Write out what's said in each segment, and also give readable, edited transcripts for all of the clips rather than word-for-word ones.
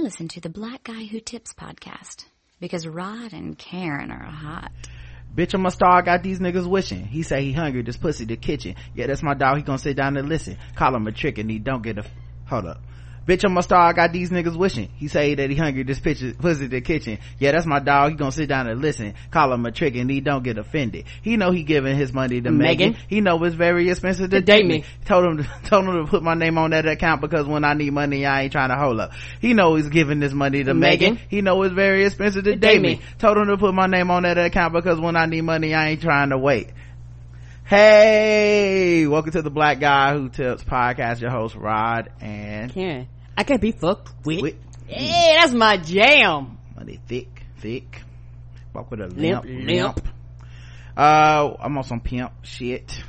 I listen to the Black Guy Who Tips podcast because Rod and Karen are hot. Bitch, I'm a star, got these niggas wishing. He say he hungry, this pussy the kitchen. Yeah, that's my dog, he gonna sit down and listen. Call him a trick and he don't get a hold up. Bitch, I'm a star, I got these niggas wishing. He say that he hungry, this pussy the kitchen. Yeah, that's my dog, he gonna sit down and listen. Call him a trick and he don't get offended. He know he giving his money to Megan. He know it's very expensive to date me. Told him to put my name on that account because when I need money, I ain't trying to hold up. He know he's giving this money to Megan. He know it's very expensive to date me. Told him to put my name on that account because when I need money, I ain't trying to wait. Hey, welcome to the Black Guy Who Tips podcast. Your host Rod and Karen. I can be fucked with. Yeah, that's my jam. Money thick. Walk with a limp. I'm on some pimp shit.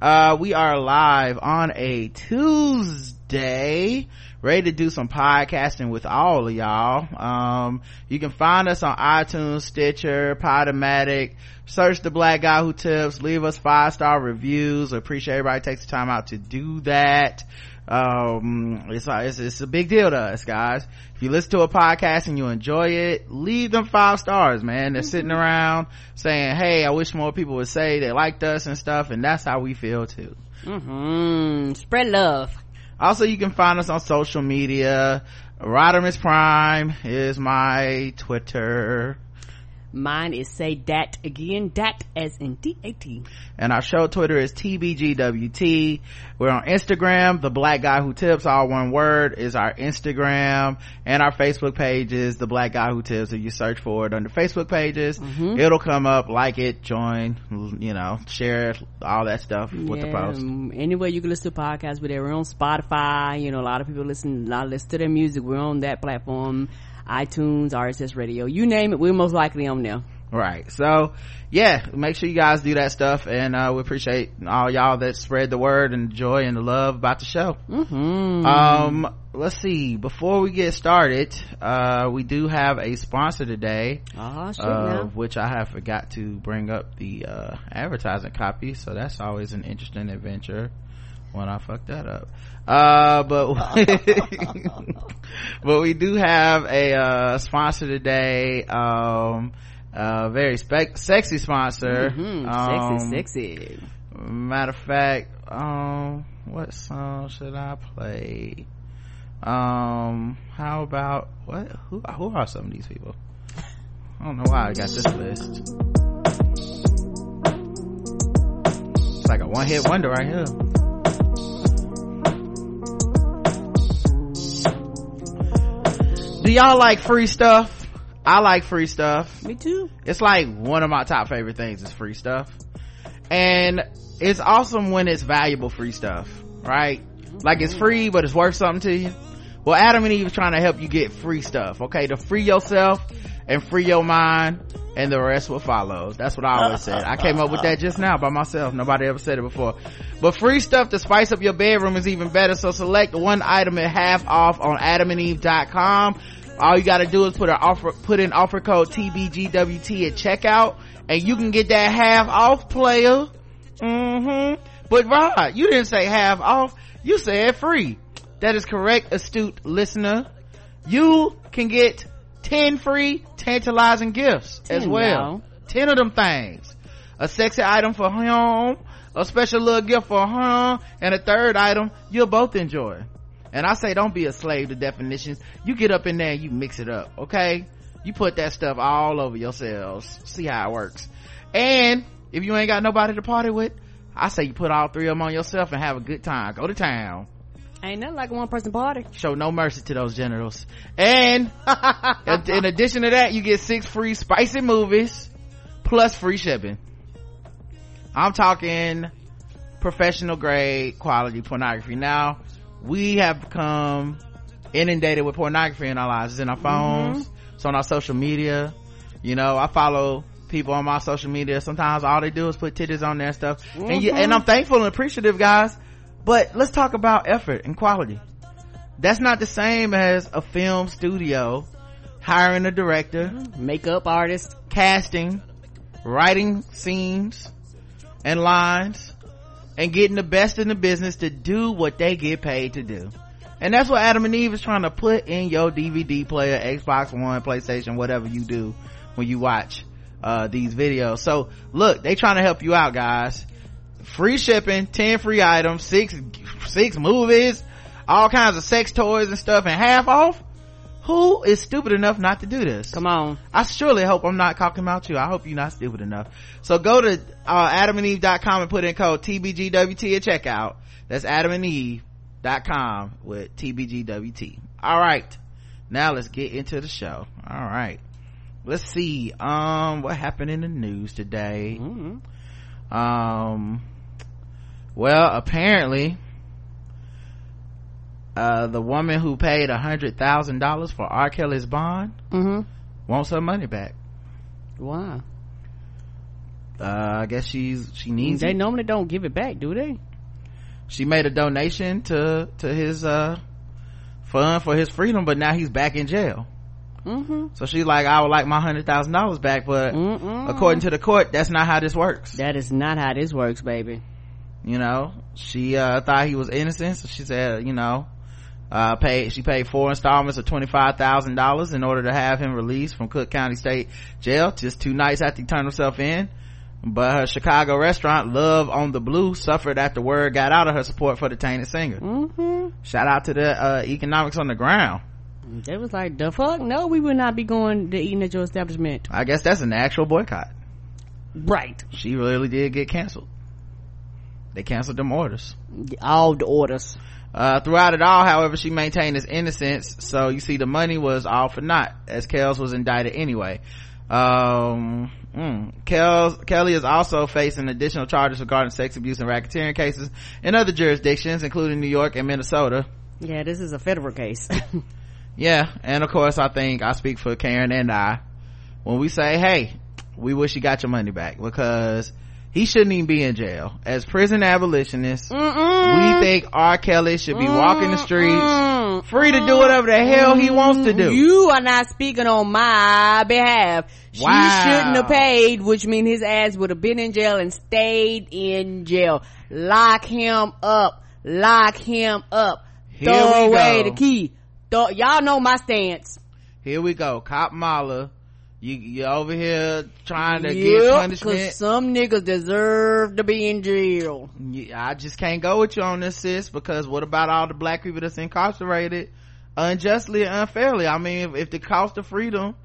We are live on a Tuesday, ready to do some podcasting with all of y'all. You can find us on iTunes, Stitcher, Podomatic. Search the Black Guy Who Tips. Leave us 5-star reviews. I appreciate everybody takes the time out to do that. It's a big deal to us, guys. If you listen to a podcast and you enjoy it, leave them 5 stars, man. They're sitting around saying, hey, I wish more people would say they liked us and stuff, and that's how we feel too. Spread love. Also, you can find us on social media. Rodimus Prime is my Twitter. Mine is say dat again, dat as in DAT. And our show Twitter is TBGWT. We're on Instagram, the Black Guy Who Tips, all one word, is our Instagram. And our Facebook page is the Black Guy Who Tips. If you search for it under Facebook pages, it'll come up. Like it, join, share it, all that stuff with the post. Anywhere you can listen to podcasts with it. We're on Spotify. A lot of people listen to their music. We're on that platform. iTunes, RSS radio, you name it, we're most likely on there. Right, so yeah, make sure you guys do that stuff, and we appreciate all y'all that spread the word and the joy and the love about the show. Let's see, before we get started, we do have a sponsor today, which I have forgot to bring up the advertising copy, so that's always an interesting adventure when I fucked that up, but we do have a sponsor today, very sexy sponsor. Sexy. Matter of fact, what song should I play? How about what? Who are some of these people? I don't know why I got this list. It's like a one-hit wonder right here. Do y'all like free stuff? I like free stuff. Me too. It's like one of my top favorite things is free stuff. And it's awesome when it's valuable free stuff, right? Like it's free, but it's worth something to you. Well, Adam and Eve is trying to help you get free stuff, okay? To free yourself and free your mind, and the rest will follow. That's what I always said. I came up with that just now by myself. Nobody ever said it before. But free stuff to spice up your bedroom is even better. So select one item at half off on adamandeve.com. All you got to do is put in offer code TBGWT at checkout, and you can get that half off, player. But Rod, you didn't say half off. You said free. That is correct, astute listener. You can get 10 free tantalizing gifts as well. 10 of them things. A sexy item for home, a special little gift for home, and a third item you'll both enjoy. And I say don't be a slave to definitions. You get up in there and you mix it up, okay? You put that stuff all over yourselves. See how it works. And if you ain't got nobody to party with, I say you put all three of them on yourself and have a good time. Go to town. Ain't nothing like a one-person party. Show no mercy to those genitals. And in addition to that, you get 6 free spicy movies plus free shipping. I'm talking professional grade quality pornography. Now, we have become inundated with pornography in our lives. It's in our phones. It's on our social media. I follow people on my social media. Sometimes all they do is put titties on there and stuff. And I'm thankful and appreciative, guys. But let's talk about effort and quality. That's not the same as a film studio hiring a director, makeup artist, casting, writing scenes and lines, and getting the best in the business to do what they get paid to do. And that's what Adam and Eve is trying to put in your DVD player, Xbox One, PlayStation, whatever you do when you watch these videos. So look, they trying to help you out, guys. Free shipping, 10 free items, six movies, all kinds of sex toys and stuff, and half off. Who is stupid enough not to do this? Come on. I surely hope I'm not talking about you. I hope you're not stupid enough. So go to adamandeve.com and put in code TBGWT at checkout. That's adamandeve.com with TBGWT. All right, now let's get into the show. All right, let's see what happened in the news today. Mm-hmm. Well, apparently the woman who paid $100,000 for R. Kelly's bond mm-hmm. wants her money back. Why? I guess she needs it. They normally don't give it back, do they? She made a donation to his fund for his freedom, but now he's back in jail. Mm-hmm. So she's like, I would like my $100,000 back, but mm-mm. according to the court, that's not how this works. That is not how this works, baby. You know, she thought he was innocent, so she said, you know, she paid four installments of $25,000 in order to have him released from Cook County State Jail just 2 nights after he turned himself in. But her Chicago restaurant, Love on the Blue, suffered after word got out of her support for the tainted singer. Mm-hmm. Shout out to the economics on the ground. They was like, the fuck? No, we would not be going to eating at your establishment. I guess that's an actual boycott. Right. She really did get canceled. They canceled them orders. All the orders. Throughout it all, however, she maintained his innocence, so you see the money was all for naught, as Kells was indicted anyway. Kelly is also facing additional charges regarding sex abuse and racketeering cases in other jurisdictions, including New York and Minnesota. Yeah, this is a federal case. Yeah, and of course, I think I speak for Karen and I when we say, hey, we wish you got your money back, because he shouldn't even be in jail. As prison abolitionists, mm-mm. we think R. Kelly should be mm-mm. walking the streets, mm-mm. free to do whatever the hell he wants to do. You are not speaking on my behalf. Wow. She shouldn't have paid, which means his ass would have been in jail and stayed in jail. Lock him up. Lock him up. Here throw away go. The key. Y'all know my stance. Here we go. Cop Mala. You're over here trying to get punishment. Cause some niggas deserve to be in jail. Yeah, I just can't go with you on this, sis, because what about all the black people that's incarcerated unjustly and unfairly? I mean, if the cost of freedom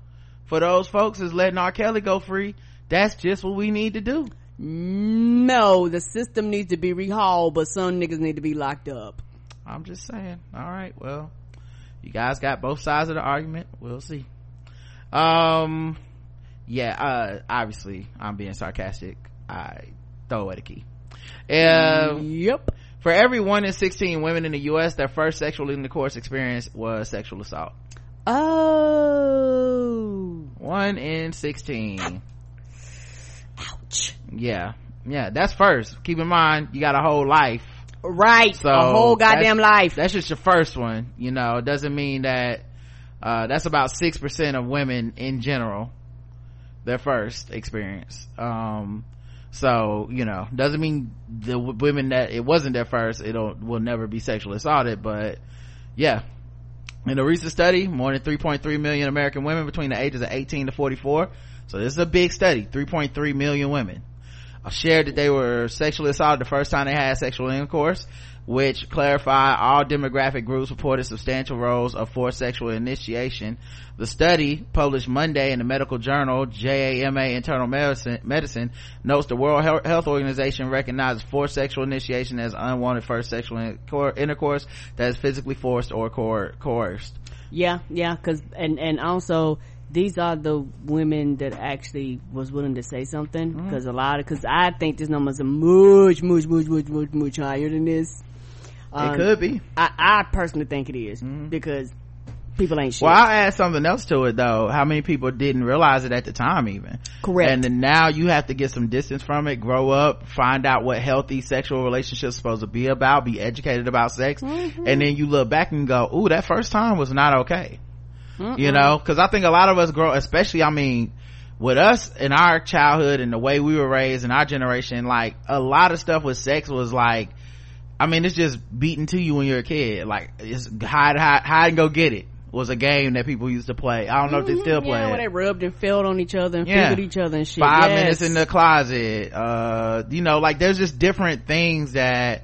for those folks is letting R. Kelly go free, that's just what we need to do. No, the system needs to be rehauled, but some niggas need to be locked up. I'm just saying. All right, well, you guys got both sides of the argument. We'll see. Obviously I'm being sarcastic. I throw away the key. Yep. For every 1 in 16 women in the U.S., their first sexual intercourse experience was sexual assault. Oh, 1 in 16. Ouch. Yeah, that's first. Keep in mind, you got a whole life, right? So a whole goddamn life. That's just your first one. You know, it doesn't mean that that's about 6% of women in general, their first experience. So, you know, doesn't mean the women that it wasn't their first, will never be sexually assaulted, but yeah. In a recent study, more than 3.3 million American women between the ages of 18 to 44, so this is a big study, 3.3 million women, shared that they were sexually assaulted the first time they had sexual intercourse, which clarified all demographic groups reported substantial roles of forced sexual initiation. The study, published Monday in the medical journal JAMA Internal Medicine, notes the World Health Organization recognizes forced sexual initiation as unwanted first sexual intercourse that is physically forced or coerced. Yeah, because and also these are the women that actually was willing to say something, because I think this number is much higher than this. It could be. I personally think it is, because people ain't shit. Well, I'll add something else to it though. How many people didn't realize it at the time even? Correct. And then now you have to get some distance from it, grow up, find out what healthy sexual relationships supposed to be about, be educated about sex, and then you look back and go, ooh, that first time was not okay. You know, because I think a lot of us grow, especially, I mean, with us in our childhood and the way we were raised in our generation, like a lot of stuff with sex was like, I mean, it's just beaten to you when you're a kid. Like, it's hide and go get it was a game that people used to play. I don't know if they still play it. Where they rubbed and fell on each other and fingered each other and shit. 5 minutes in the closet. You know, like, there's just different things that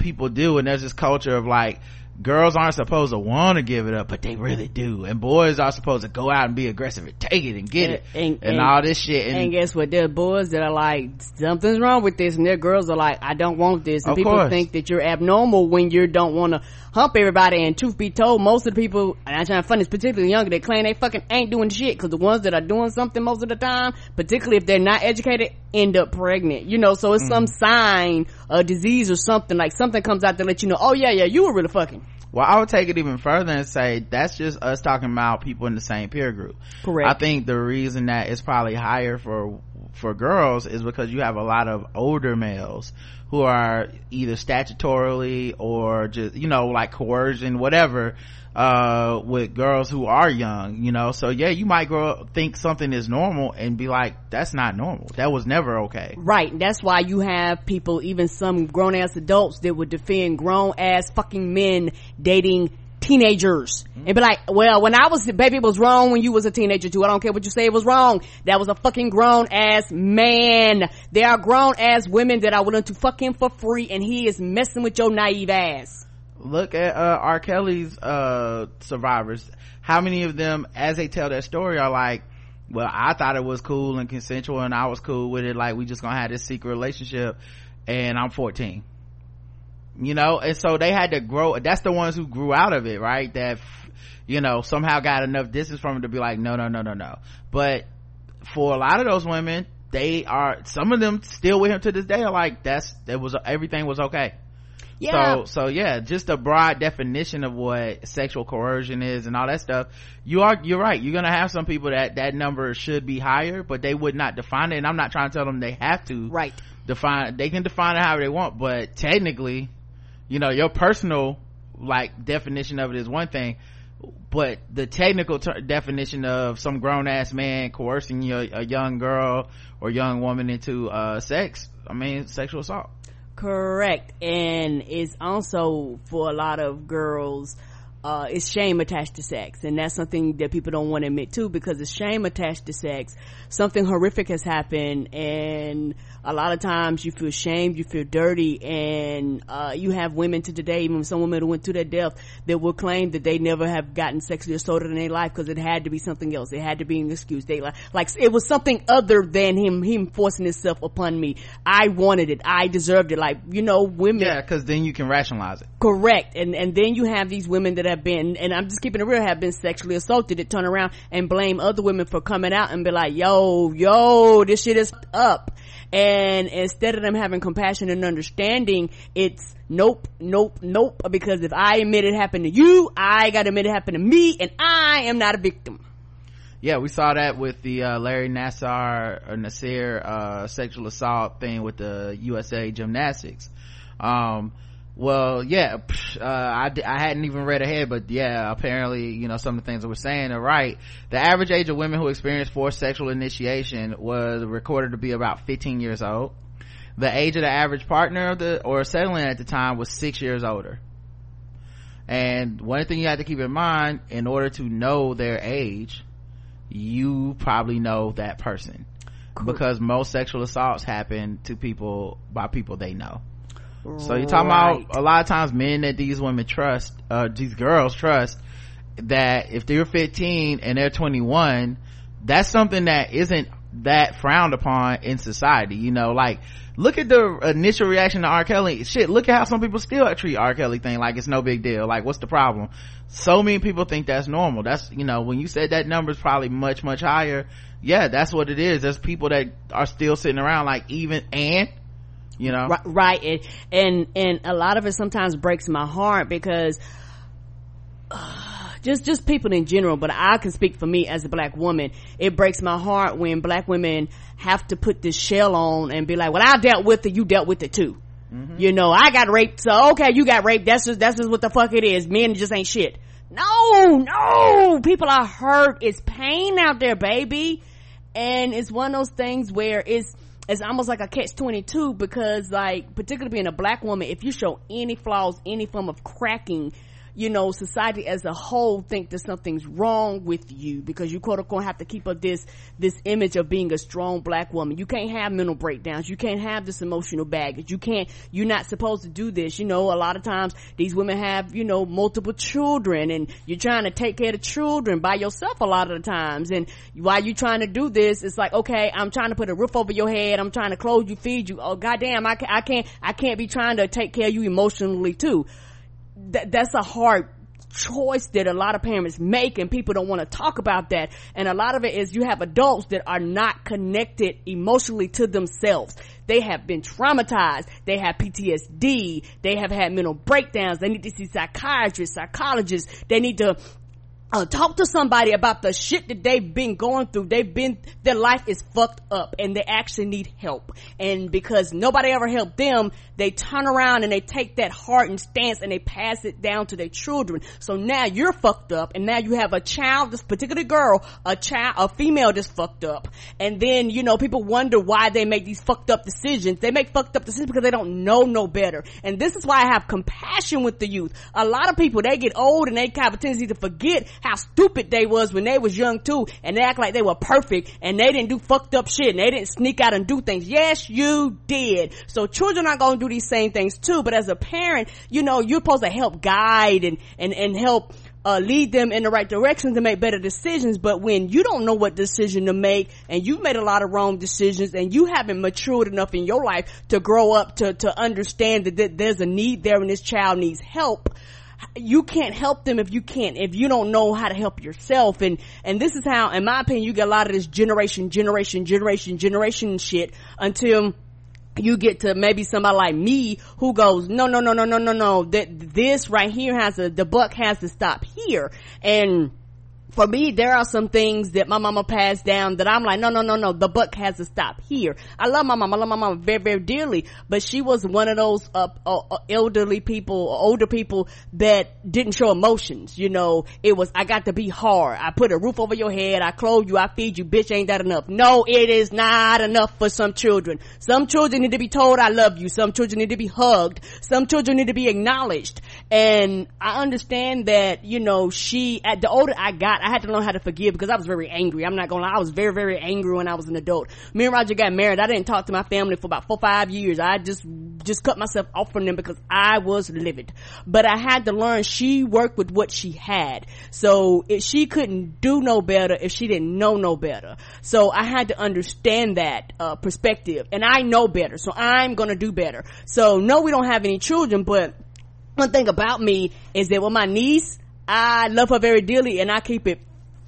people do, and there's this culture of like, girls aren't supposed to want to give it up, but they really do, and boys are supposed to go out and be aggressive and take it and get it and all this shit, and guess what, there are boys that are like, something's wrong with this, and their girls are like, I don't want this, and people think that you're abnormal when you don't want to hump everybody. And truth be told, most of the people, and I'm trying to find this, particularly younger, they claim they fucking ain't doing shit, because the ones that are doing something most of the time, particularly if they're not educated, end up pregnant, you know. So it's some sign of disease or something, like something comes out to let you know, oh yeah, you were really fucking. Well, I would take it even further and say that's just us talking about people in the same peer group. Correct. I think the reason that it's probably higher for girls is because you have a lot of older males who are either statutorily or just, you know, like coercion, whatever, with girls who are young, you know. So yeah, you might think something is normal and be like, that's not normal, that was never okay, right? And that's why you have people, even some grown-ass adults, that would defend grown-ass fucking men dating teenagers and be like, well, when I was a baby, it was wrong when you was a teenager too. I don't care what you say, it was wrong. That was a fucking grown ass man. There are grown ass women that are willing to fuck him for free, and he is messing with your naive ass. Look at R. Kelly's survivors. How many of them, as they tell their story, are like, well, I thought it was cool and consensual and I was cool with it, like, we just gonna have this secret relationship, and I'm 14, you know. And so they had to grow. That's the ones who grew out of it, right? That, you know, somehow got enough distance from it to be like, no. But for a lot of those women, they are, some of them still with him to this day, are like, everything was okay. Yeah. So yeah, just a broad definition of what sexual coercion is and all that stuff. You're right. You're gonna have some people that number should be higher, but they would not define it. And I'm not trying to tell them they have to define. They can define it however they want, but technically, you know, your personal like definition of it is one thing, but the technical definition of some grown-ass man coercing a young girl or young woman into sex, I mean, sexual assault. Correct. And it's also, for a lot of girls, it's shame attached to sex, and that's something that people don't want to admit to, because it's shame attached to sex. Something horrific has happened, and a lot of times you feel shamed, you feel dirty, and you have women to today, even some women who went to their death, that will claim that they never have gotten sexually assaulted in their life, because it had to be something else, it had to be an excuse, they like it was something other than him forcing himself upon me, I wanted it, I deserved it, like, you know, women. Yeah, because then you can rationalize it. Correct. And then you have these women that have been, and I'm just keeping it real, have been sexually assaulted, that turn around and blame other women for coming out and be like, yo, this shit is up. And instead of them having compassion and understanding, it's nope, because if I admit it happened to you, I gotta admit it happened to me, and I am not a victim. Yeah, we saw that with the Larry Nassar sexual assault thing with the USA Gymnastics. Well, yeah, I hadn't even read ahead, but yeah, apparently, you know, some of the things that we're saying are right. The average age of women who experienced forced sexual initiation was recorded to be about 15 years old. The age of the average partner or settling at the time was 6 years older. And one thing you have to keep in mind, in order to know their age, you probably know that person. Cool. Because most sexual assaults happen to people by people they know. So you're talking about a lot of times men that these women trust, these girls trust, that if they're 15 and they're 21, that's something that isn't that frowned upon in society. You know, like, look at the initial reaction to R. Kelly. Shit, look at how some people still treat R. Kelly thing like it's no big deal. Like, what's the problem? So many people think that's normal. That's, you know, when you said that number is probably much, much higher. Yeah, that's what it is. There's people that are still sitting around like, even, and, you know, right. And a lot of it sometimes breaks my heart, because just people in general, but I can speak for me as a black woman, it breaks my heart when black women have to put this shell on and be like, well, I dealt with it, you dealt with it too. You know, I got raped, so okay, you got raped, that's just what the fuck it is, men just ain't shit. No, people are hurt, it's pain out there, baby. And it's one of those things where it's it's almost like a catch-22, because like, particularly being a black woman, if you show any flaws, any form of cracking, you know, society as a whole think that something's wrong with you, because you quote unquote have to keep up this image of being a strong black woman. You can't have mental breakdowns. You can't have this emotional baggage. You're not supposed to do this. You know, a lot of times these women have, you know, multiple children, and you're trying to take care of the children by yourself a lot of the times. And while you're trying to do this, it's like, okay, I'm trying to put a roof over your head. I'm trying to clothe you, feed you. Oh, goddamn, I can't be trying to take care of you emotionally too. That's a hard choice that a lot of parents make, and people don't want to talk about that. And a lot of it is you have adults that are not connected emotionally to themselves. They have been traumatized. They have PTSD. They have had mental breakdowns. They need to see psychiatrists, psychologists. They need to talk to somebody about the shit that they've been going through. Their life is fucked up, and they actually need help. And because nobody ever helped them, they turn around and they take that hardened stance and they pass it down to their children. So now you're fucked up, and now you have a child, this particular girl, a female that's fucked up. And then, you know, people wonder why they make these fucked up decisions. They make fucked up decisions because they don't know no better. And this is why I have compassion with the youth. A lot of people, they get old and they have a tendency to forget how stupid they was when they was young too, and they act like they were perfect and they didn't do fucked up shit and they didn't sneak out and do things. Yes, you did. So children are going to do these same things too. But as a parent, you know, you're supposed to help guide and help lead them in the right direction to make better decisions. But when you don't know what decision to make, and you've made a lot of wrong decisions, and you haven't matured enough in your life to grow up to understand that there's a need there and this child needs help, you can't help them if you don't know how to help yourself. And this is how, in my opinion, you get a lot of this generation shit, until you get to maybe somebody like me who goes, no, that this right here the buck has to stop here. And for me, there are some things that my mama passed down that I'm like, no, the buck has to stop here. I love my mama very, very dearly, but she was one of those elderly people, older people that didn't show emotions. You know, it was, I got to be hard. I put a roof over your head. I clothe you. I feed you. Bitch, ain't that enough? No, it is not enough for some children. Some children need to be told I love you. Some children need to be hugged. Some children need to be acknowledged. And I understand that, you know, the older I got, I had to learn how to forgive, because I was very angry. I'm not gonna lie, I was very, very angry when I was an adult. Me and Roger got married. I didn't talk to my family for about 4 or 5 years. I just cut myself off from them because I was livid. But I had to learn she worked with what she had. So if she couldn't do no better, if she didn't know no better. So I had to understand that perspective, and I know better, so I'm gonna do better. So no, we don't have any children, but one thing about me is that with my niece, I love her very dearly, and I keep it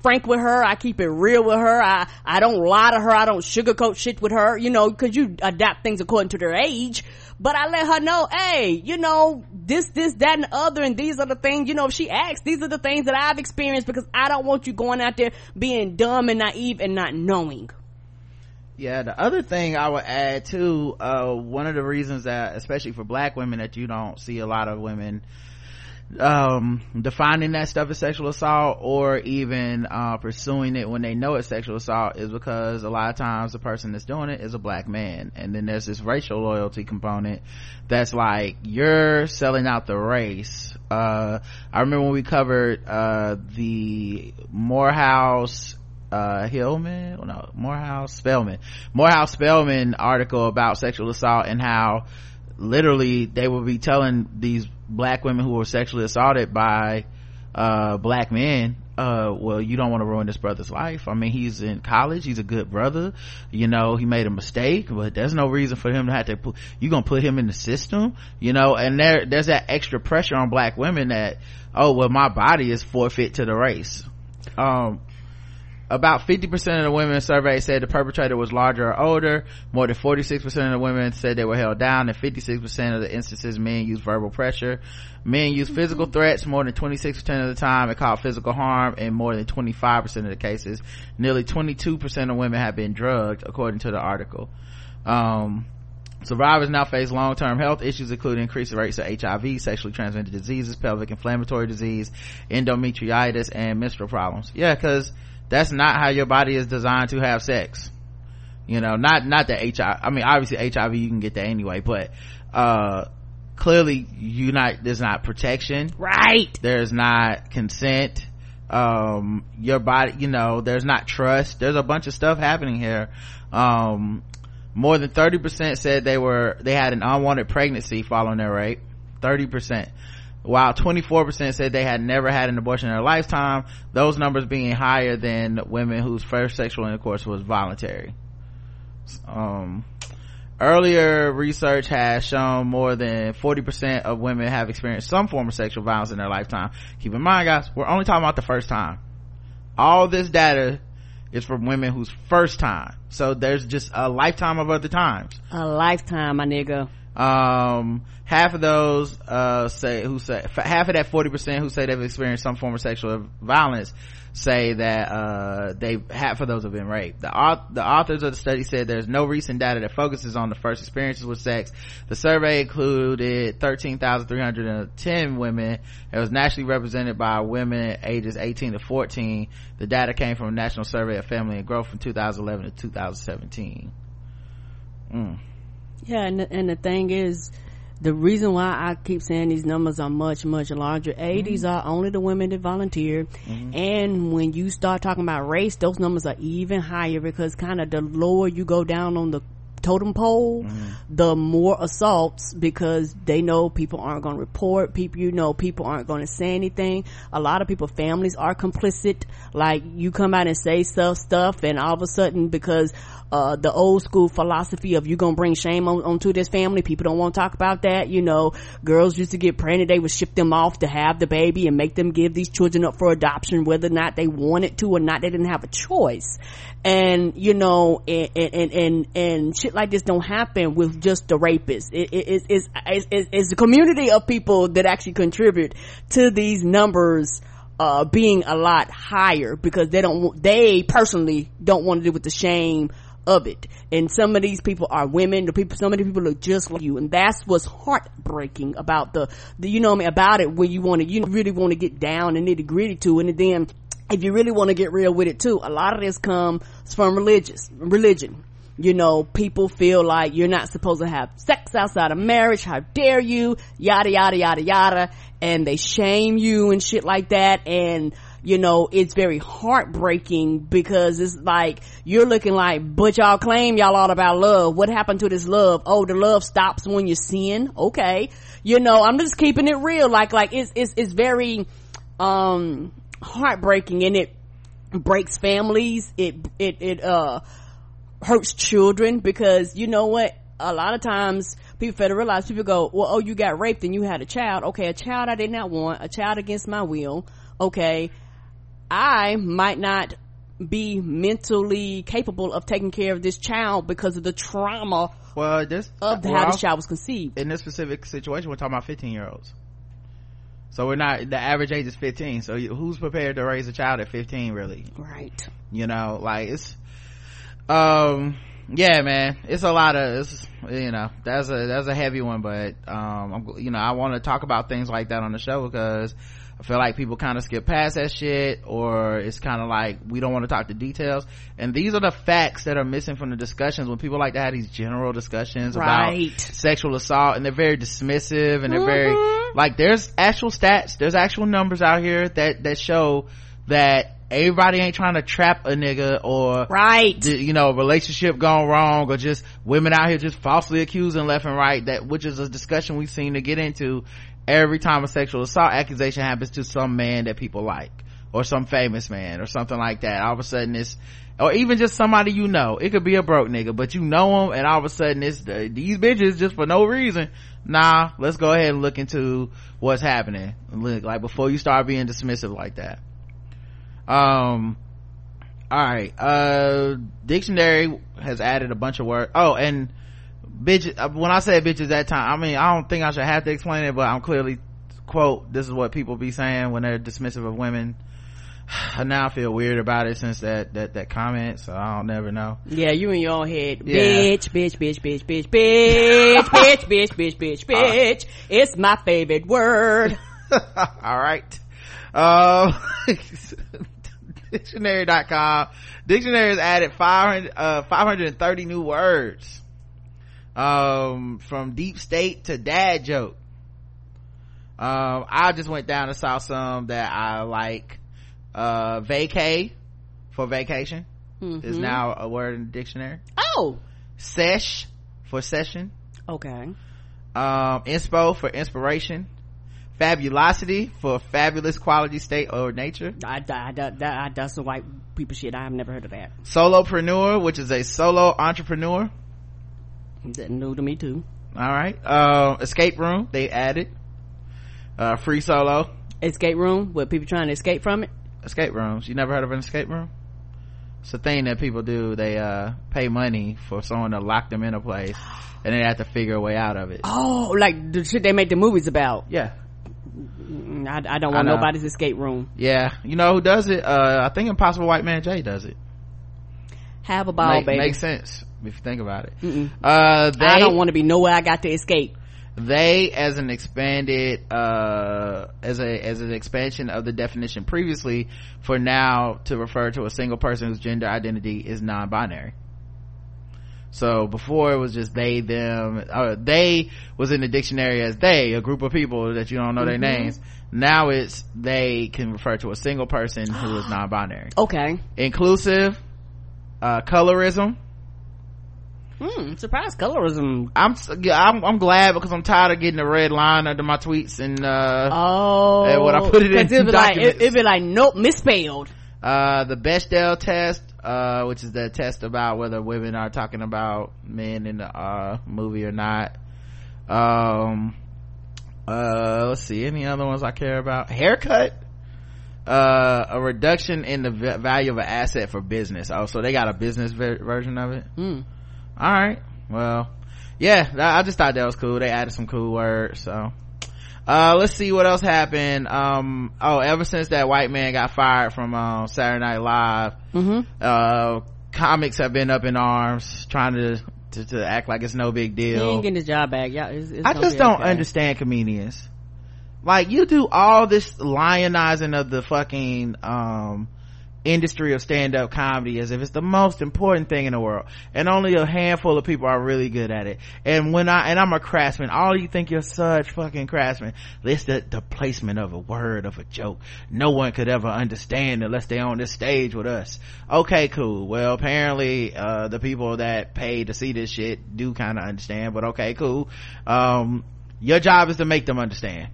frank with her. I keep it real with her. I don't lie to her. I don't sugarcoat shit with her, you know, because you adapt things according to their age. But I let her know, hey, you know, this, that, and the other, and these are the things, you know, if she asks, these are the things that I've experienced, because I don't want you going out there being dumb and naive and not knowing. Yeah, the other thing I would add too, one of the reasons that, especially for black women, that you don't see a lot of women defining that stuff as sexual assault, or even pursuing it when they know it's sexual assault, is because a lot of times the person that's doing it is a black man. And then there's this racial loyalty component that's like, you're selling out the race. I remember when we covered the Morehouse Spelman article about sexual assault, and how literally they will be telling these black women who were sexually assaulted by black men, well, you don't want to ruin this brother's life. I mean, he's in college, he's a good brother, you know, he made a mistake, but there's no reason for him to have to you're gonna put him in the system, you know. And there's that extra pressure on black women that, oh well, my body is forfeit to the race. About 50% of the women surveyed said the perpetrator was larger or older. More than 46% of the women said they were held down. And 56% of the instances, men used verbal pressure. Men used physical threats more than 26% of the time, and caused physical harm in more than 25% of the cases. Nearly 22% of women have been drugged, according to the article. Survivors now face long-term health issues, including increased rates of HIV, sexually transmitted diseases, pelvic inflammatory disease, endometritis, and menstrual problems. Yeah, because that's not how your body is designed to have sex. you know, not that HIV, I mean obviously HIV you can get that anyway, but clearly there's not protection, right? There's not consent, your body, you know, there's not trust. There's a bunch of stuff happening here. More than 30% said they had an unwanted pregnancy following their rape, 30%, while 24% said they had never had an abortion in their lifetime, those numbers being higher than women whose first sexual intercourse was voluntary. Earlier research has shown more than 40% of women have experienced some form of sexual violence in their lifetime. Keep in mind, guys, we're only talking about the first time. All this data is from women whose first time. So there's just a lifetime of other times. A lifetime, my nigga. Half of those, half of that 40% who say they've experienced some form of sexual violence say that, half of those have been raped. The authors of the study said there's no recent data that focuses on the first experiences with sex. The survey included 13,310 women. It was nationally represented by women ages 18 to 14. The data came from a National Survey of Family and Growth from 2011 to 2017. Yeah, and the thing is, the reason why I keep saying these numbers are much, much larger, these are only the women that volunteered. Mm-hmm. And when you start talking about race, those numbers are even higher, because kind of the lower you go down on the totem pole, the more assaults, because they know people aren't going to report, people aren't going to say anything. A lot of people, families are complicit. Like, you come out and say stuff and all of a sudden, because the old school philosophy of you gonna bring shame onto this family, people don't want to talk about that. You know, girls used to get pregnant, they would ship them off to have the baby and make them give these children up for adoption, whether or not they wanted to or not, they didn't have a choice. And you know, and shit like this don't happen with just the rapists. It's a community of people that actually contribute to these numbers being a lot higher, because they personally don't want to deal with the shame of it. And some of these people are women. Some of the people look just like you, and that's what's heartbreaking about the you know what I mean, about it, when you really want to get down and nitty gritty to it. And then if you really want to get real with it too, a lot of this comes from religion. You know, people feel like you're not supposed to have sex outside of marriage. How dare you? Yada, yada, yada, yada. And they shame you and shit like that. And, you know, it's very heartbreaking, because it's like, you're looking like, but y'all claim y'all all about love. What happened to this love? Oh, the love stops when you sin. Okay. You know, I'm just keeping it real. Like, it's very, heartbreaking, and it breaks families. It hurts children, because you know what, a lot of times people fail to realize, people go, well, oh, you got raped and you had a child. Okay, a child I did not want, a child against my will. Okay, I might not be mentally capable of taking care of this child because of the trauma how this child was conceived. In this specific situation, we're talking about 15-year-olds. So we're not, the average age is 15. So who's prepared to raise a child at 15, really? Right. You know, like, it's, yeah, man, it's a lot of, it's, you know, that's a heavy one, but, I want to talk about things like that on the show, because I feel like people kind of skip past that shit, or it's kind of like, we don't want to talk the details. And these are the facts that are missing from the discussions, when people like to have these general discussions about sexual assault, and they're very dismissive, and they're very, like, there's actual stats, there's actual numbers out here that show that everybody ain't trying to trap a nigga, or relationship gone wrong, or just women out here just falsely accusing left and right, that which is a discussion we seem to get into every time a sexual assault accusation happens to some man that people like, or some famous man or something like that. All of a sudden it's, or even just somebody, you know, it could be a broke nigga, but you know him, and all of a sudden it's these bitches just for no reason, nah, let's go ahead and look into what's happening. Look, like, before you start being dismissive like that. Alright, dictionary has added a bunch of words. Oh, and bitches, when I said bitches that time, I mean, I don't think I should have to explain it, but I'm clearly, quote, this is what people be saying when they're dismissive of women. I now feel weird about it since that comment, so I don't never know. Yeah, you in your own head. Yeah. Bitch. It's my favorite word. Alright. Dictionary.com. Dictionaries added 530 new words. From deep state to dad joke. I just went down and saw some that I like. Vacay for vacation is now a word in the dictionary. Oh. Sesh for session. Okay. Inspo for inspiration. Fabulosity for fabulous quality, state, or nature. That's some white people shit. I have never heard of that. Solopreneur, which is a solo entrepreneur. That's new to me too. All right. Escape room, they added. Free solo. Escape room, with people trying to escape from it. Escape rooms. You never heard of an escape room? It's a thing that people do. They pay money for someone to lock them in a place, and they have to figure a way out of it. Oh, like the shit they make the movies about. Yeah. I don't want nobody's escape room. Yeah. You know who does it? I think Impossible White Man Jay does it. Have a ball, baby. Makes sense if you think about it. I don't want to be nowhere I got to escape. They, as an expanded as an expansion of the definition previously, for now to refer to a single person whose gender identity is non-binary. So before it was just they, them. They was in the dictionary as they, a group of people that you don't know their names. Now it's they can refer to a single person who is non-binary. Okay. Inclusive, colorism. Surprise colorism. I'm glad, because I'm tired of getting a red line under my tweets and when I put it in documents. It'd be like, nope, misspelled. The Bechdel test, which is the test about whether women are talking about men in the movie or not. Let's see, any other ones I care about? Haircut, a reduction in the value of an asset for business. Oh, so they got a business version of it. All right, well, yeah, I just thought that was cool. They added some cool words. So let's see what else happened. Ever since that white man got fired from Saturday Night Live, comics have been up in arms trying to act like it's no big deal. He ain't getting his job back. Yeah, I just don't understand comedians. Like, you do all this lionizing of the fucking industry of stand-up comedy as if it's the most important thing in the world, and only a handful of people are really good at it. And I'm a craftsman, all you think you're such fucking craftsman. It's the placement of a word, of a joke, no one could ever understand unless they're on this stage with us. Okay, cool. Well, apparently the people that pay to see this shit do kind of understand, but okay, cool. Your job is to make them understand.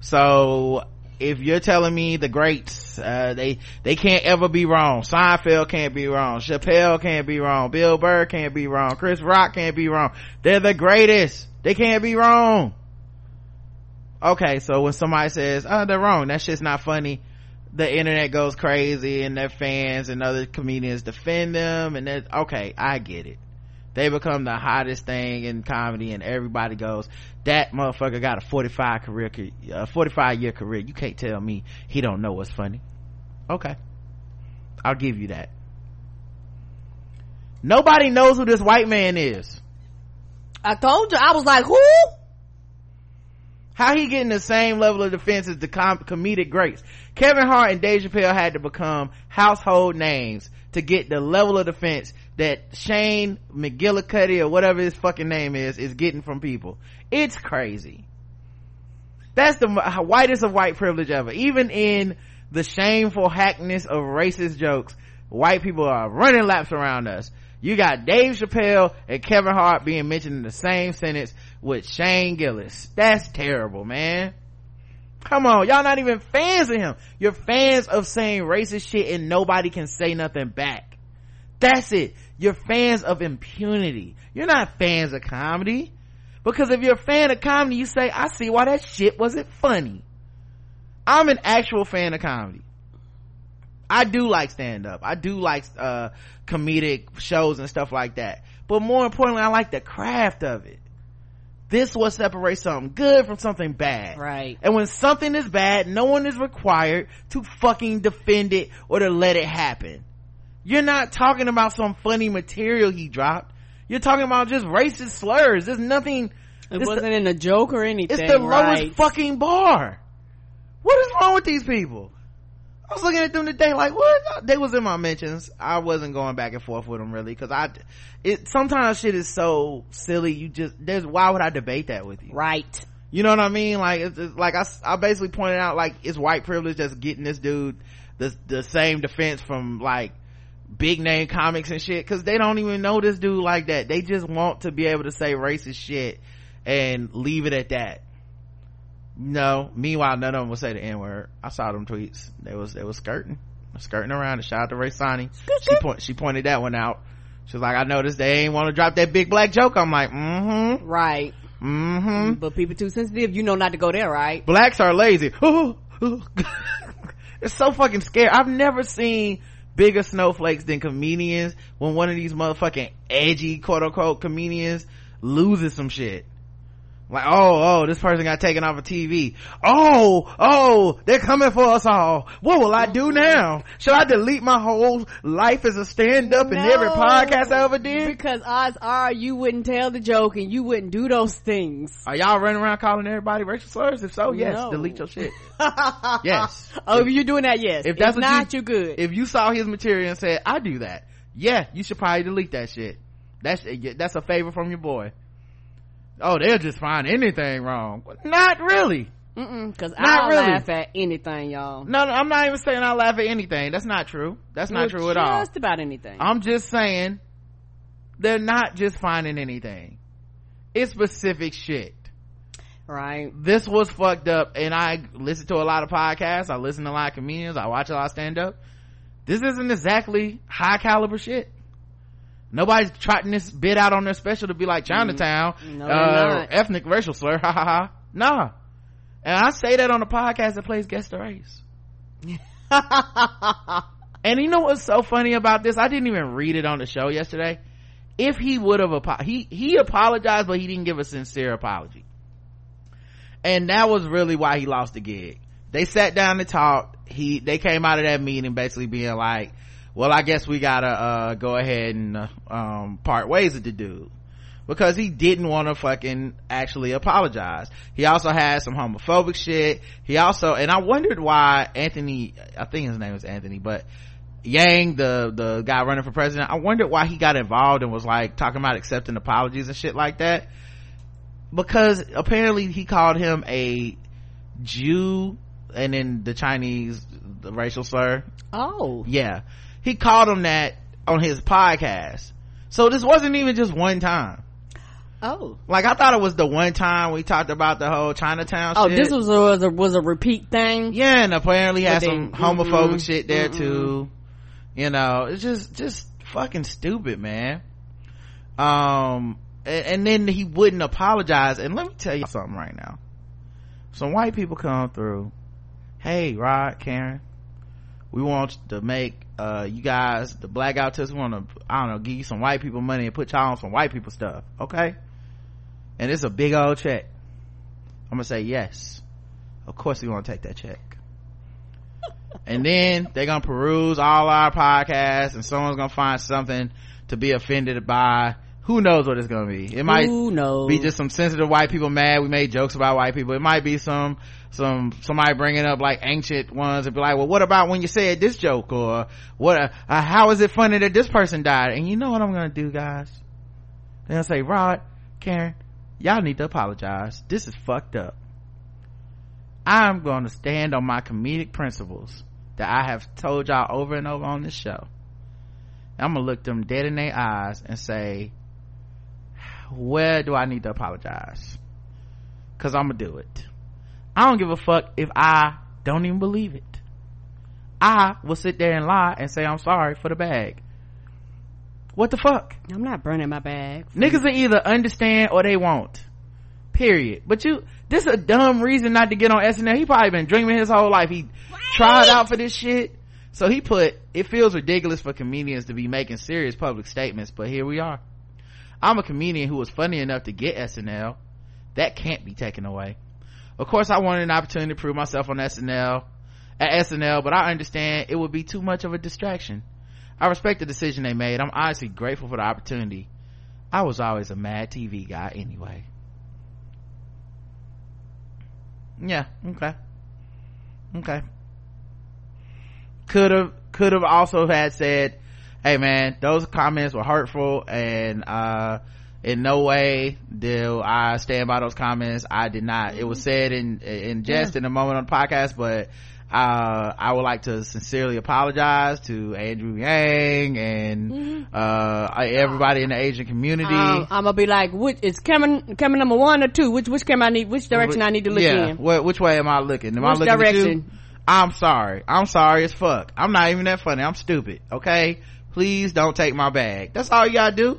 So if you're telling me the greats, they can't ever be wrong. Seinfeld can't be wrong. Chappelle can't be wrong. Bill Burr can't be wrong. Chris Rock can't be wrong. They're the greatest. They can't be wrong. Okay, so when somebody says, oh, they're wrong, that shit's not funny, the internet goes crazy, and their fans and other comedians defend them, and that's okay, I get it. They become the hottest thing in comedy, and everybody goes, that motherfucker got a 45-year career. You can't tell me he don't know what's funny. Okay, I'll give you that. Nobody knows who this white man is. I told you, I was like, who? How he getting the same level of defense as the comedic greats? Kevin Hart and Dave Chappelle had to become household names to get the level of defense that Shane McGillicuddy or whatever his fucking name is getting from people. It's crazy. That's the whitest of white privilege ever. Even in the shameful hackness of racist jokes, white people are running laps around us. You got Dave Chappelle and Kevin Hart being mentioned in the same sentence with Shane Gillis. That's terrible, man. Come on, y'all not even fans of him. You're fans of saying racist shit and nobody can say nothing back. That's it. You're fans of impunity. You're not fans of comedy. Because if you're a fan of comedy, you say, I see why that shit wasn't funny. I'm an actual fan of comedy. I do like stand-up. I do like comedic shows and stuff like that. But more importantly, I like the craft of it. This is what separates something good from something bad. Right. And when something is bad, no one is required to fucking defend it or to let it happen. You're not talking about some funny material he dropped. You're talking about just racist slurs. There's nothing. It wasn't in a joke or anything. It's the lowest fucking bar. What is wrong with these people? I was looking at them today like, what? They was in my mentions. I wasn't going back and forth with them really, because sometimes shit is so silly, why would I debate that with you? Right. You know what I mean? Like, it's like I basically pointed out, like, it's white privilege that's getting this dude the same defense from like big name comics and shit, because they don't even know this dude like that. They just want to be able to say racist shit and leave it at that. No, meanwhile none of them will say the n-word. I saw them tweets. They was skirting around, and shout out to Ray Sani. She pointed that one out. She was like, I noticed they ain't want to drop that big black joke. I'm like, mm-hmm, right, mm-hmm, but people too sensitive, you know, not to go there, right? Blacks are lazy. It's so fucking scary. I've never seen bigger snowflakes than comedians when one of these motherfucking edgy quote-unquote comedians loses some shit. Like, oh, this person got taken off of TV. Oh, they're coming for us all. What will I do now? Should I delete my whole life as a stand-up and every podcast I ever did? Because odds are you wouldn't tell the joke and you wouldn't do those things. Are y'all running around calling everybody racial slurs? If so, yes, delete your shit. Yes. Oh, if you're doing that, yes. If that's not, you're good. If you saw his material and said, I do that, yeah, you should probably delete that shit. That's a favor from your boy. Oh, they'll just find anything wrong. Not really. Because I don't laugh at anything, y'all. No, I'm not even saying I laugh at anything. That's not true. That's not true at all. Just about anything. I'm just saying they're not just finding anything. It's specific shit. Right. This was fucked up, and I listen to a lot of podcasts. I listen to a lot of comedians. I watch a lot of stand-up. This isn't exactly high-caliber shit. Nobody's trotting this bit out on their special to be like Chinatown, no, ethnic racial slur, ha ha ha. Nah. And I say that on a podcast that plays Guess the Race. And you know what's so funny about this? I didn't even read it on the show yesterday. If he would have he apologized, but he didn't give a sincere apology. And that was really why he lost the gig. They sat down to talk. They came out of that meeting basically being like, well, I guess we gotta go ahead and part ways with the dude, because he didn't want to fucking actually apologize. He also had some homophobic shit. He also, and I wondered why Anthony, I think his name is Anthony, but Yang, the guy running for president, I wondered why he got involved and was like talking about accepting apologies and shit like that, because apparently he called him a Jew and then the racial slur. Oh yeah, he called him that on his podcast. So this wasn't even just one time. Oh, like I thought it was the one time we talked about the whole Chinatown shit. This was a repeat thing. Yeah, and apparently had some homophobic shit there too. You know, it's just fucking stupid, man. And then he wouldn't apologize. And let me tell you something right now. Some white people come through. Hey, Rod, Karen, we want to make you guys the black autists. We want to, I don't know, give you some white people money and put y'all on some white people stuff, okay? And it's a big old check. I'm gonna say yes, of course we want to take that check. And then they're gonna peruse all our podcasts, and someone's gonna find something to be offended by. Who knows what it's gonna be? It might be just some sensitive white people mad we made jokes about white people. It might be somebody bringing up like ancient ones and be like, well, what about when you said this joke, or what, how is it funny that this person died? And you know what I'm gonna do, guys? They'll say, Rod, Karen, y'all need to apologize. This is fucked up. I'm gonna stand on my comedic principles that I have told y'all over and over on this show. I'm gonna look them dead in their eyes and say, where do I need to apologize? Because I'm gonna do it. I don't give a fuck if I don't even believe it. I will sit there and lie and say I'm sorry for the bag. What the fuck? I'm not burning my bag. Niggas will either understand or they won't, period. But this is a dumb reason not to get on SNL. He probably been dreaming his whole life. He tried out for this shit. So he put, it feels ridiculous for comedians to be making serious public statements, but here we are. I'm a comedian who was funny enough to get SNL. That can't be taken away. Of course I wanted an opportunity to prove myself on SNL, at SNL, but I understand it would be too much of a distraction. I respect the decision they made. I'm honestly grateful for the opportunity. I was always a Mad TV guy anyway. Yeah, okay. could have also had said, hey man, those comments were hurtful, and in no way do I stand by those comments. I did not. It was said in jest in a moment on the podcast, but I would like to sincerely apologize to Andrew Yang and everybody in the Asian community. I'm gonna be like, which is coming number one or two? Which cam I need? Which direction I need to look in? Which way am I looking? Am I looking direction? At you? I'm sorry as fuck. I'm not even that funny. I'm stupid. Okay, please don't take my bag. That's all you gotta do.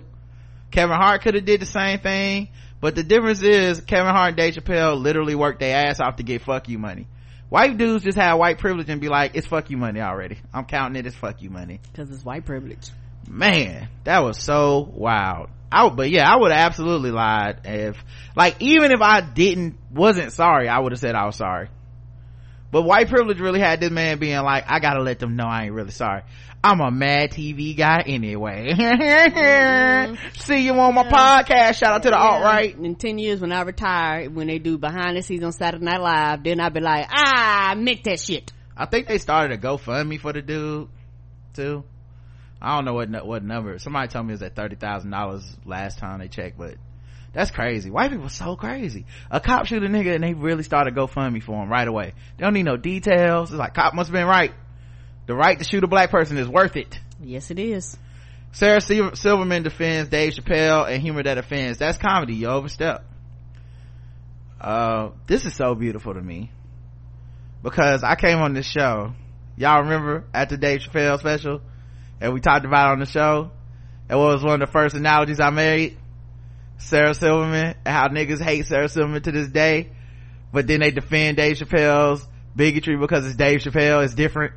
Kevin Hart could have did the same thing, but the difference is Kevin Hart and Dave Chappelle literally worked their ass off to get fuck you money. White dudes just have white privilege and be like, it's fuck you money already. I'm counting it as fuck you money. Because it's white privilege. Man, that was so wild. I would have absolutely lied. Even if I wasn't sorry, I would have said I was sorry. But white privilege really had this man being like, I gotta let them know I ain't really sorry. I'm a Mad TV guy anyway. See you on my podcast. Shout out to the alt-right. In 10 years when I retire, when they do behind the scenes on Saturday Night Live, then I'll be like, I meant that shit. I think they started a GoFundMe for the dude too. I don't know what number. Somebody told me it was at $30,000 last time they checked, but that's crazy. White people so crazy. A cop shoot a nigga and they really started GoFundMe for him right away. They don't need no details. It's like, cop must have been right. The right to shoot a black person is worth it. Yes, it is. Sarah Silverman defends Dave Chappelle and humor that offends. That's comedy. You overstep. This is so beautiful to me because I came on this show. Y'all remember after Dave Chappelle special and we talked about it on the show, and what was one of the first analogies I made? Sarah Silverman, and how niggas hate Sarah Silverman to this day, but then they defend Dave Chappelle's bigotry because it's Dave Chappelle, it's different,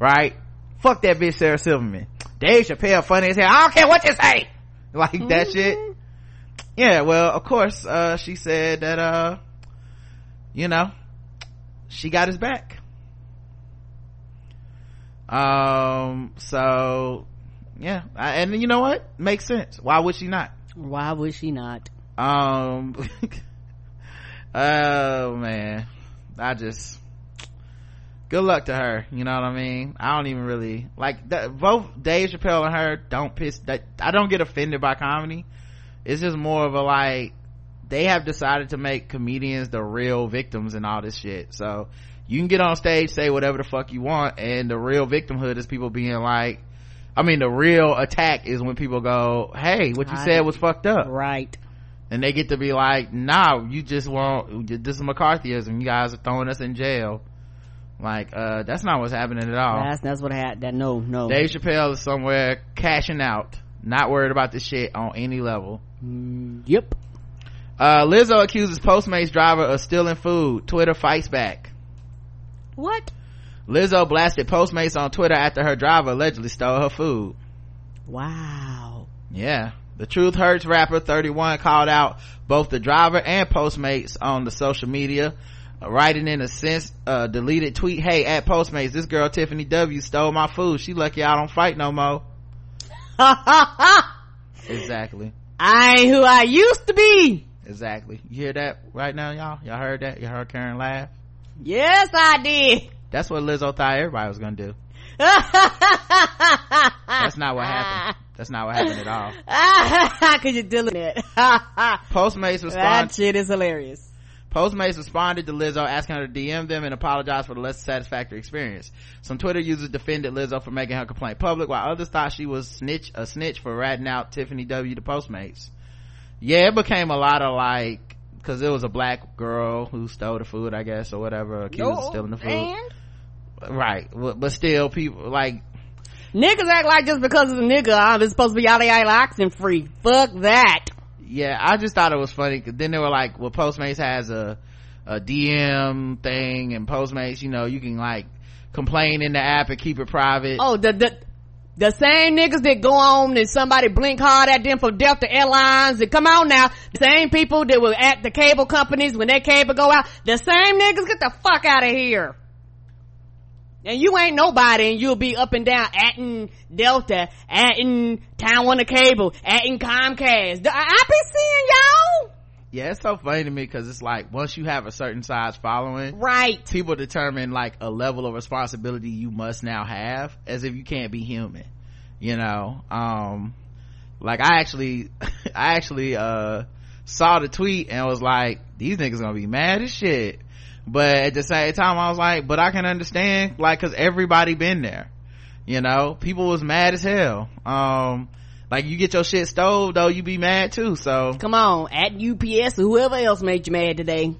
right? Fuck that bitch Sarah Silverman. Dave Chappelle funny as hell. I don't care what you say, like that shit. Yeah, well, of course she said that she got his back. So yeah, and you know what, makes sense. Why would she not? Oh man, I just, good luck to her, you know what I mean? I don't even really like that. Both Dave Chappelle and her don't piss that I don't get offended by comedy. It's just more of a like, they have decided to make comedians the real victims and all this shit, so you can get on stage, say whatever the fuck you want, and the real victimhood is people being like, the real attack is when people go, hey, what you said was fucked up. Right. And they get to be like, nah, you just this is McCarthyism. You guys are throwing us in jail. Like, that's not what's happening at all. That's what happened. No. Dave Chappelle is somewhere cashing out, not worried about this shit on any level. Yep. Lizzo accuses Postmates driver of stealing food. Twitter fights back. What? Lizzo blasted Postmates on Twitter after her driver allegedly stole her food. Wow. Yeah. The Truth Hurts rapper 31 called out both the driver and Postmates on the social media, writing in a since deleted tweet, hey, at Postmates, this girl Tiffany W stole my food. She lucky I don't fight no more. Exactly. I ain't who I used to be. Exactly. You hear that right now, y'all? Y'all heard that? You heard Karen laugh? Yes, I did. That's what Lizzo thought everybody was gonna do. That's not what happened at all. How could you deal with it? Postmates responded. That shit is hilarious. Postmates responded to Lizzo, asking her to DM them and apologize for the less satisfactory experience. Some Twitter users defended Lizzo for making her complaint public, while others thought she was a snitch for ratting out Tiffany W to Postmates. Yeah, it became a lot of like, because it was a black girl who stole the food, I guess, or whatever, accused of stealing the food. And? Right, but still, people like, niggas act like just because it's a nigga, it's supposed to be yada yada oxen free. Fuck that. Yeah, I just thought it was funny because then they were like, well, Postmates has a DM thing, and Postmates, you can like complain in the app and keep it private. Oh, the same niggas that go on and somebody blink hard at them for Delta Airlines, and come on now, the same people that were at the cable companies when their cable go out, the same niggas, get the fuck out of here. And you ain't nobody, and you'll be up and down atting Delta, atting Time Warner Cable, atting Comcast. I be seeing y'all. Yeah, it's so funny to me because it's like once you have a certain size following, right, people determine like a level of responsibility you must now have, as if you can't be human, you know. Like I actually saw the tweet and was like, these niggas gonna be mad as shit, but at the same time I was like, but I can understand, like, because everybody been there, you know. People was mad as hell. Like, you get your shit stole, though, you be mad too, so. Come on, at UPS or whoever else made you mad today.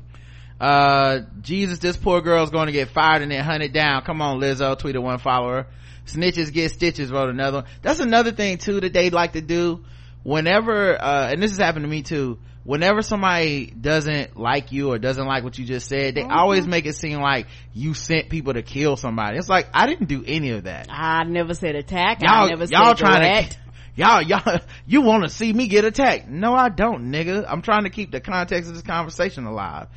Jesus, this poor girl's gonna get fired and then hunted down. Come on, Lizzo, tweeted one follower. Snitches get stitches, wrote another one. That's another thing, too, that they like to do. Whenever, and this has happened to me too, whenever somebody doesn't like you or doesn't like what you just said, they always make it seem like you sent people to kill somebody. It's like, I didn't do any of that. I never said attack. I never said that. You want to see me get attacked? No, I don't, nigga. I'm trying to keep the context of this conversation alive.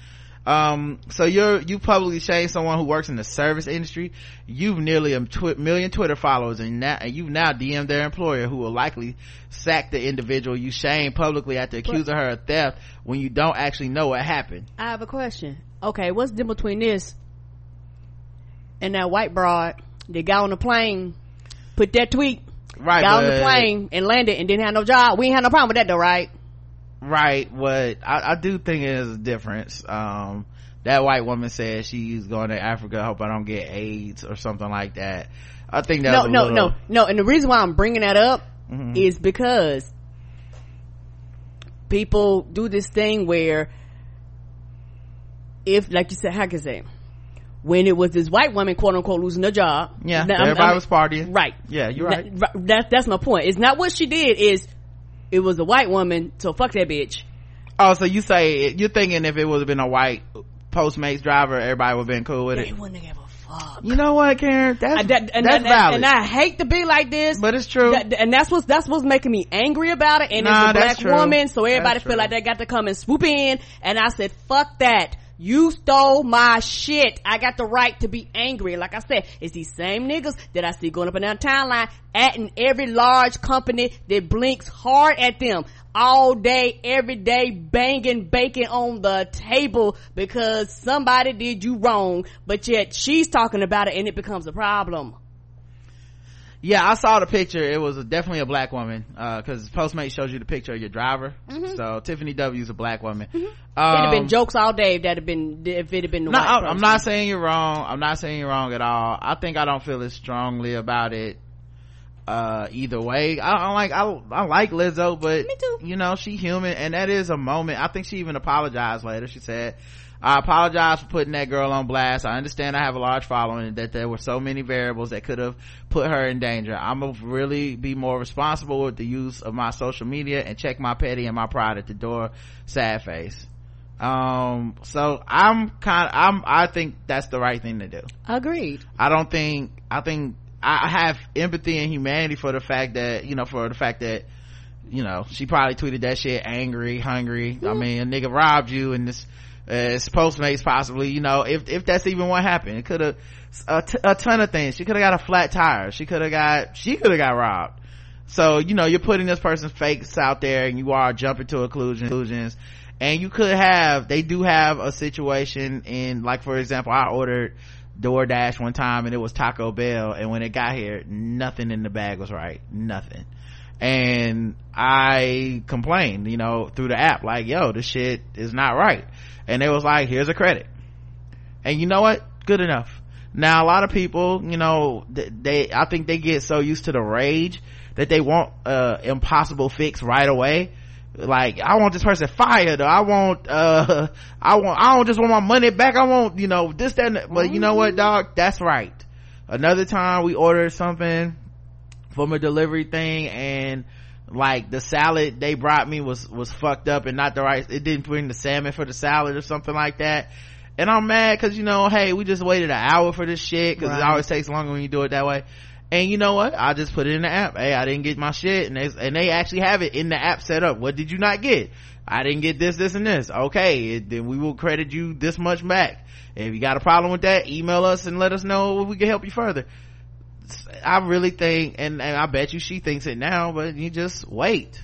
So you publicly shame someone who works in the service industry. You've nearly a million Twitter followers, and you've now DM'd their employer, who will likely sack the individual you shame publicly after accusing her of theft when you don't actually know what happened. I have a question. Okay, what's the difference between this and that white broad that got on the plane, put that tweet? Right, got on the plane and landed and didn't have no job. We ain't had no problem with that though, right? What I do think is a difference. That white woman said she's going to Africa, hope I don't get AIDS or something like that. I think that no, and the reason why I'm bringing that up is because people do this thing where, if, like you said, how can I say, when it was this white woman, quote unquote, losing her job. Yeah, everybody was partying. Right. Yeah, you're right. That's my point. It's not what she did, it was a white woman, so fuck that bitch. Oh, so you say, you're thinking if it would have been a white Postmates driver, everybody would have been cool with it? They wouldn't have gave a fuck. You know what, Karen? That's valid. And I hate to be like this, but it's true. And that's what's making me angry about it. And it's a black woman, so everybody feel like they got to come and swoop in. And I said, fuck that. You stole my shit. I got the right to be angry. Like I said, it's these same niggas that I see going up and down the timeline, atting every large company that blinks hard at them all day, every day, banging bacon on the table because somebody did you wrong, but yet she's talking about it and it becomes a problem. Yeah, I saw the picture. It was definitely a black woman, because Postmates shows you the picture of your driver. So Tiffany W is a black woman. It'd have been jokes all day if it had been the white person. I'm not saying you're wrong. I'm not saying you're wrong at all. I think I don't feel as strongly about it either way. I like Lizzo, but me too. You know, she human, and that is a moment. I think she even apologized later. She said, I apologize for putting that girl on blast. I understand I have a large following and that there were so many variables that could have put her in danger. I'm gonna really be more responsible with the use of my social media and check my petty and my pride at the door. Sad face. So I think that's the right thing to do. Agreed. I think I have empathy and humanity for the fact that she probably tweeted that shit angry, hungry. I mean, a nigga robbed you and this, it's Postmates possibly, you know, if that's even what happened. It could have a ton of things. She could have got a flat tire, she could have got robbed. So, you know, you're putting this person's fakes out there and you are jumping to conclusions, and you could have, they do have a situation in, like, for example, I ordered DoorDash one time and it was Taco Bell, and when it got here, nothing in the bag was right, nothing. And I complained, you know, through the app, like, yo, this shit is not right. And they was like, here's a credit. And you know what? Good enough. Now, a lot of people, you know, I think they get so used to the rage that they want impossible fix right away. Like, I want this person fired, or I don't just want my money back. I want, you know, this, that, and that. But you know what, dog? That's right. Another time we ordered something from a delivery thing, and like the salad they brought me was fucked up and not the right, it didn't bring the salmon for the salad or something like that, and I'm mad because, you know, hey, we just waited an hour for this shit, because it always takes longer when you do it that way. And you know what, I just put it in the app. Hey, I didn't get my shit, and they actually have it in the app set up. What did you not get? I didn't get this and this. Okay, then we will credit you this much back. If you got a problem with that, email us and let us know if we can help you further. I really think, and I bet you she thinks it now, but you just wait.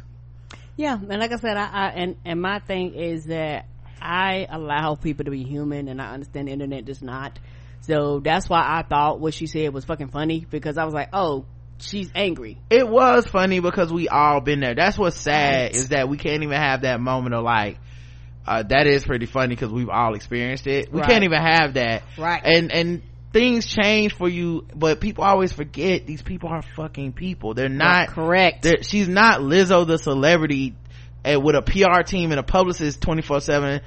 Yeah, and like I said, I my thing is that I allow people to be human, and I understand the internet does not. So that's why I thought what she said was fucking funny, because I was like, oh, she's angry. It was funny because we all been there. That's what's sad, right? Is that we can't even have that moment of like, that is pretty funny because we've all experienced it. We right. can't even have that. Right. And things change for you, but people always forget these people are fucking people. They're not. That's correct. She's not Lizzo the celebrity with a PR team and a publicist 24/7.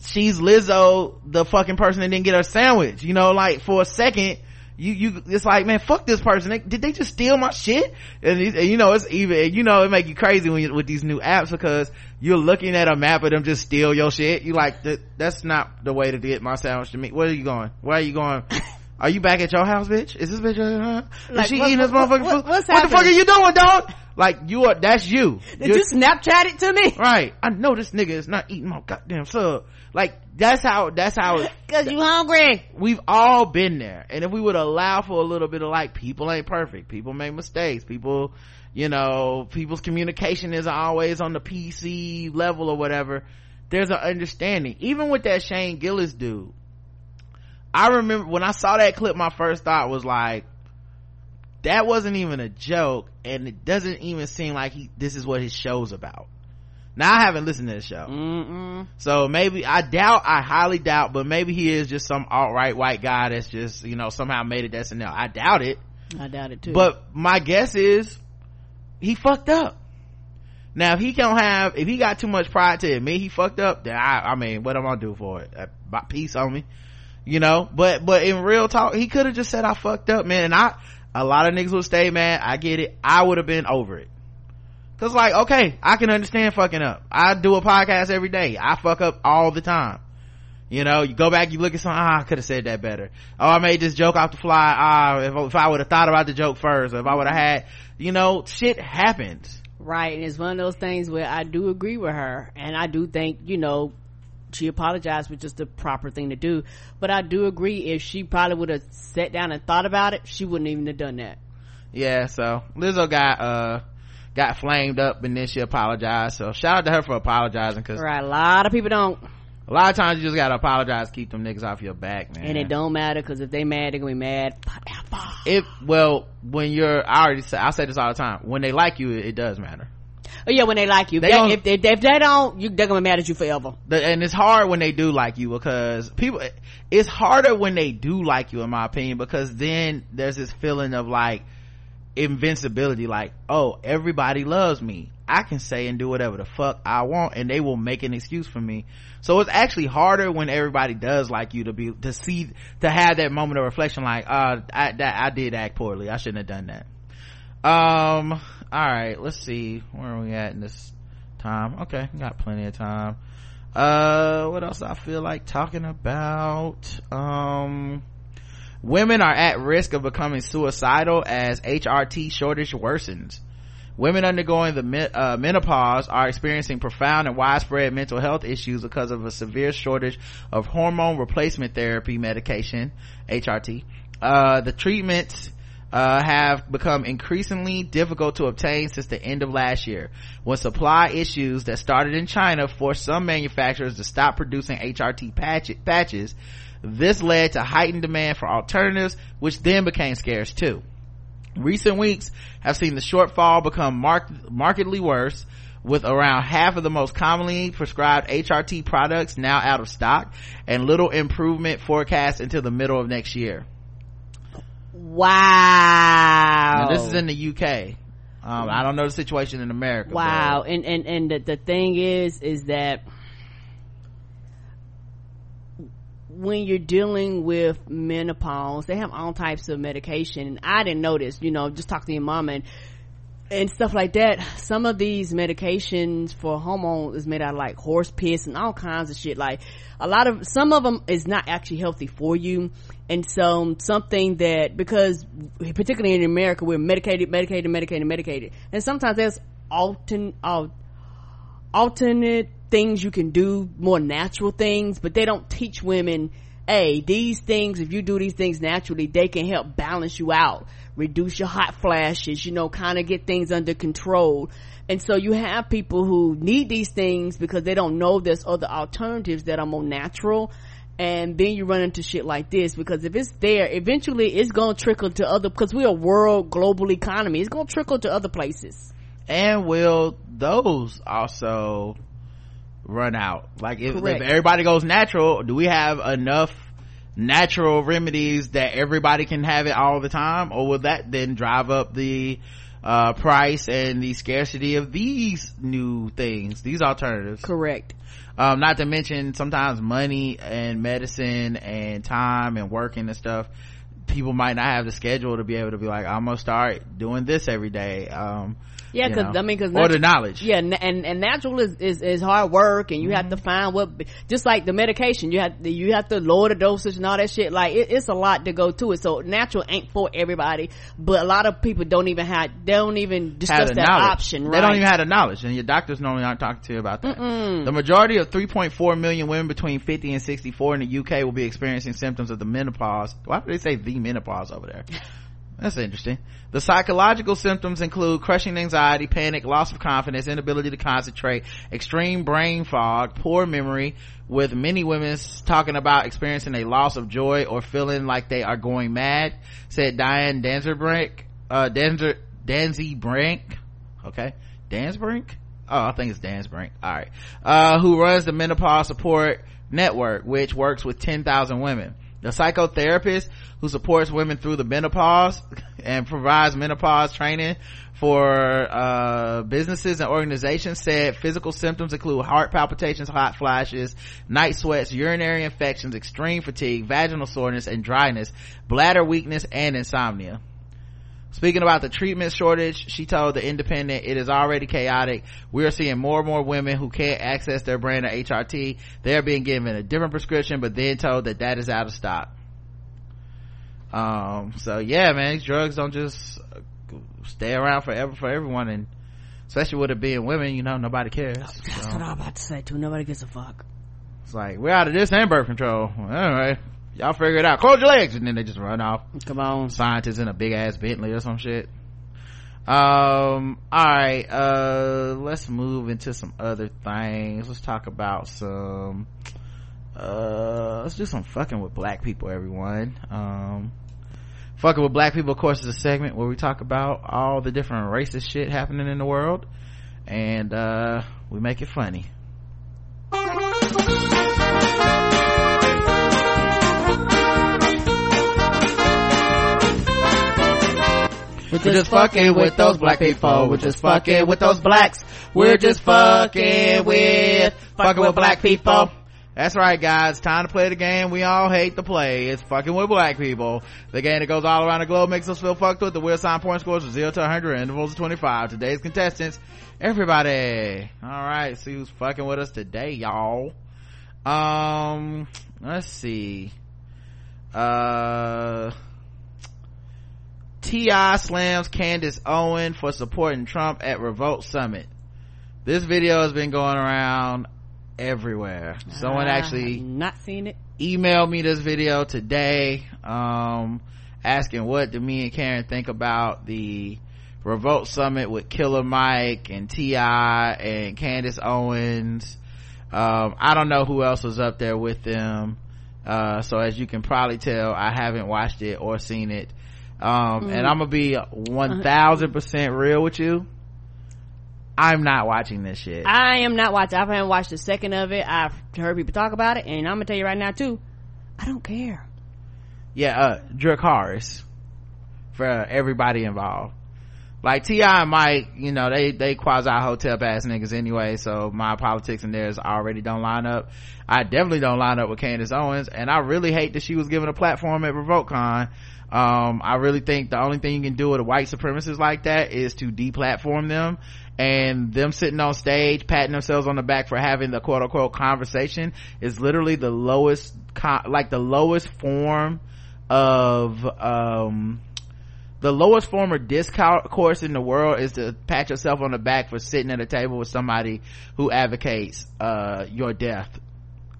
She's Lizzo the fucking person that didn't get her sandwich. You know, like for a second, you it's like, man, fuck this person. Did they just steal my shit? And you know, it's even, you know, it make you crazy when with these new apps, because you're looking at a map of them just steal your shit. You like, that's not the way to get my sandwich to me. Where are you going? Where are you going? Are you back at your house, bitch? Is this bitch at her house? Like, is she eating this motherfucking food? What the fuck are you doing, dog? Like, that's you. Did you Snapchat it to me? Right. I know this nigga is not eating my goddamn sub. Like, that's how it, cause you hungry. We've all been there. And if we would allow for a little bit of like, people ain't perfect. People make mistakes. People, you know, people's communication is always on the PC level or whatever. There's an understanding. Even with that Shane Gillis dude, I remember when I saw that clip, my first thought was like, that wasn't even a joke, and it doesn't even seem like this is what his show's about. Now, I haven't listened to the show. Mm-mm. So maybe, I highly doubt, but maybe he is just some alt-right white guy that's just, you know, somehow made it SNL. I doubt it. I doubt it too. But my guess is, he fucked up. Now, if he got too much pride to admit he fucked up, then I mean, what am I gonna do for it? Peace on me. You know, but in real talk, he could have just said, I fucked up, man. And a lot of niggas would stay mad. I get it. I would have been over it. Cause like, okay, I can understand fucking up. I do a podcast every day. I fuck up all the time. You know, you go back, you look at something, I could have said that better. Oh, I made this joke off the fly. If I would have thought about the joke first, or if I would have had, you know, shit happens. Right. And it's one of those things where I do agree with her. And I do think, you know, she apologized, which is the proper thing to do, but I do agree, if she probably would have sat down and thought about it, she wouldn't even have done that. Yeah, so Lizzo got flamed up, and then she apologized, so shout out to her for apologizing, because right, a lot of times you just gotta apologize, keep them niggas off your back, man. And it don't matter, because if they mad, they're gonna be mad forever. I say this all the time, when they like you, it does matter. Oh yeah, when they like you, if they don't, they're gonna be mad at you forever. And it's hard when they do like you, because it's harder when they do like you, in my opinion, because then there's this feeling of like invincibility, like, oh, everybody loves me, I can say and do whatever the fuck I want, and they will make an excuse for me. So it's actually harder when everybody does like you to have that moment of reflection, like, I did act poorly, I shouldn't have done that. All right, let's see, where are we at in this time? Okay, got plenty of time. What else I feel like talking about? Women are at risk of becoming suicidal as HRT shortage worsens. Women undergoing the menopause are experiencing profound and widespread mental health issues because of a severe shortage of hormone replacement therapy medication, HRT. The treatments have become increasingly difficult to obtain since the end of last year, when supply issues that started in China forced some manufacturers to stop producing HRT patches. This led to heightened demand for alternatives, which then became scarce too. Recent weeks have seen the shortfall become markedly worse, with around half of the most commonly prescribed HRT products now out of stock, and little improvement forecast until the middle of next year. Wow. Now, this is in the UK. I don't know the situation in America. Wow. But and the thing is that when you're dealing with menopause, they have all types of medication, and I didn't know this, you know, just talk to your mom and stuff like that. Some of these medications for hormone is made out of like horse piss and all kinds of shit. Like some of them is not actually healthy for you. And so something that, because particularly in America, we're medicated. And sometimes there's alternate things you can do, more natural things, but they don't teach women, hey, these things, if you do these things naturally, they can help balance you out. reduce your hot flashes, you know, kind of get things under control. And so you have people who need these things because they don't know there's other alternatives that are more natural. And then you run into shit like this, because if it's there, eventually it's going to trickle to other, because we're a world global economy. It's going to trickle to other places. And will those also run out? Like if everybody goes natural, do we have enough natural remedies that everybody can have it all the time? Or will that then drive up the price and the scarcity of these new things, these alternatives? Correct. Not to mention sometimes money and medicine and time and working and stuff. People might not have the schedule to be able to be like, I'm gonna start doing this every day. Yeah, because I mean, because or the knowledge. Yeah, and natural is hard work, and you have to find what, just like the medication, you have to lower the dosage and all that shit. Like it's a lot to go to it. So natural ain't for everybody, but a lot of people don't even discuss that option. Right? They don't even have the knowledge, and your doctors normally aren't talking to you about that. Mm-mm. The majority of 3.4 million women between 50 and 64 in the UK will be experiencing symptoms of the menopause. Why do they say the menopause over there? That's interesting. The psychological symptoms include crushing anxiety, panic, loss of confidence, inability to concentrate, extreme brain fog, poor memory, with many women talking about experiencing a loss of joy or feeling like they are going mad, said Diane Danzebrink. Danzebrink, all right, who runs the Menopause Support Network, which works with 10,000 women. The psychotherapist who supports women through the menopause and provides menopause training for businesses and organizations said physical symptoms include heart palpitations, hot flashes, night sweats, urinary infections, extreme fatigue, vaginal soreness and dryness, bladder weakness, and insomnia. Speaking about the treatment shortage, she told The Independent, it is already chaotic. We are seeing more and more women who can't access their brand or HRT. They're being given a different prescription, but then told that is out of stock. So yeah, man, these drugs don't just stay around forever for everyone, and especially with it being women, you know, nobody cares. That's what I'm about to say too. Nobody gives a fuck. It's like, we're out of this and birth control. All right. Y'all figure it out. Close your legs, and then they just run off. Come on, scientists in a big ass Bentley or some shit. All right, let's move into some other things. Let's talk about some. Let's do some fucking with black people, everyone. Fucking with black people, of course, is a segment where we talk about all the different racist shit happening in the world, and we make it funny. We're just fucking with those black people. We're just fucking with those blacks. We're just fucking with black people. That's right, guys. Time to play the game we all hate to play. It's fucking with black people. The game that goes all around the globe, makes us feel fucked with. The wheel sign point scores from 0 to 100, intervals of 25. Today's contestants, everybody. All right, see who's fucking with us today, y'all. Let's see. T.I. slams Candace Owens for supporting Trump at Revolt Summit. This video has been going around everywhere. Someone actually not seen it. Emailed me this video today, asking what do me and Karen think about the Revolt Summit with Killer Mike and T.I. and Candace Owens. I don't know who else was up there with them. So as you can probably tell, I haven't watched it or seen it. And I'm gonna be 1000% real with you. I'm not watching this shit. I am not watching. I haven't watched a second of it. I've heard people talk about it, and I'm gonna tell you right now too, I don't care. Yeah, Drake Harris for everybody involved. Like T.I. and Mike, you know, they quasi hotel ass niggas anyway, so my politics and theirs already don't line up. I definitely don't line up with Candace Owens, and I really hate that she was given a platform at RevoltCon. I really think the only thing you can do with a white supremacist like that is to deplatform them, and them sitting on stage patting themselves on the back for having the quote unquote conversation is literally the lowest form of the lowest form of discourse in the world is to pat yourself on the back for sitting at a table with somebody who advocates your death.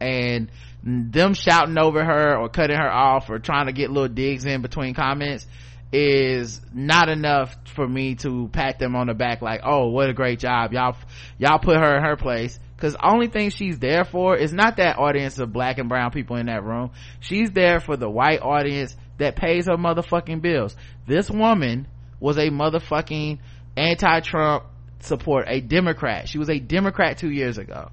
And them shouting over her or cutting her off or trying to get little digs in between comments is not enough for me to pat them on the back like, oh, what a great job, y'all put her in her place, because only thing she's there for is not that audience of black and brown people in that room. She's there for the white audience that pays her motherfucking bills. This woman was a motherfucking anti-Trump support, a Democrat. She was a Democrat 2 years ago.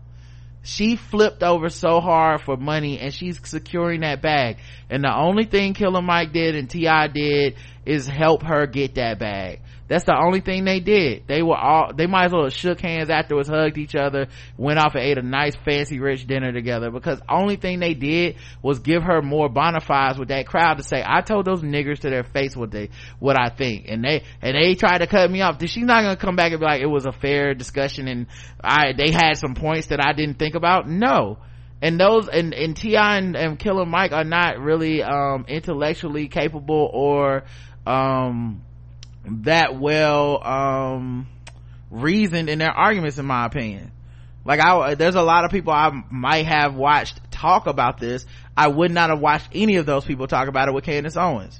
She flipped over so hard for money, and she's securing that bag. And the only thing Killer Mike did and T.I. did is help her get that bag. That's the only thing they did. They might as well have shook hands afterwards, hugged each other, went off and ate a nice fancy rich dinner together, because only thing they did was give her more bona fides with that crowd to say, I told those niggers to their face what I think, and they tried to cut me off. She's not gonna come back and be like, it was a fair discussion and they had some points that I didn't think about. No. And those and T.I. and Killer Mike are not really intellectually capable or that well reasoned in their arguments, in my opinion. Like, there's a lot of people I might have watched talk about this. I would not have watched any of those people talk about it with Candace Owens.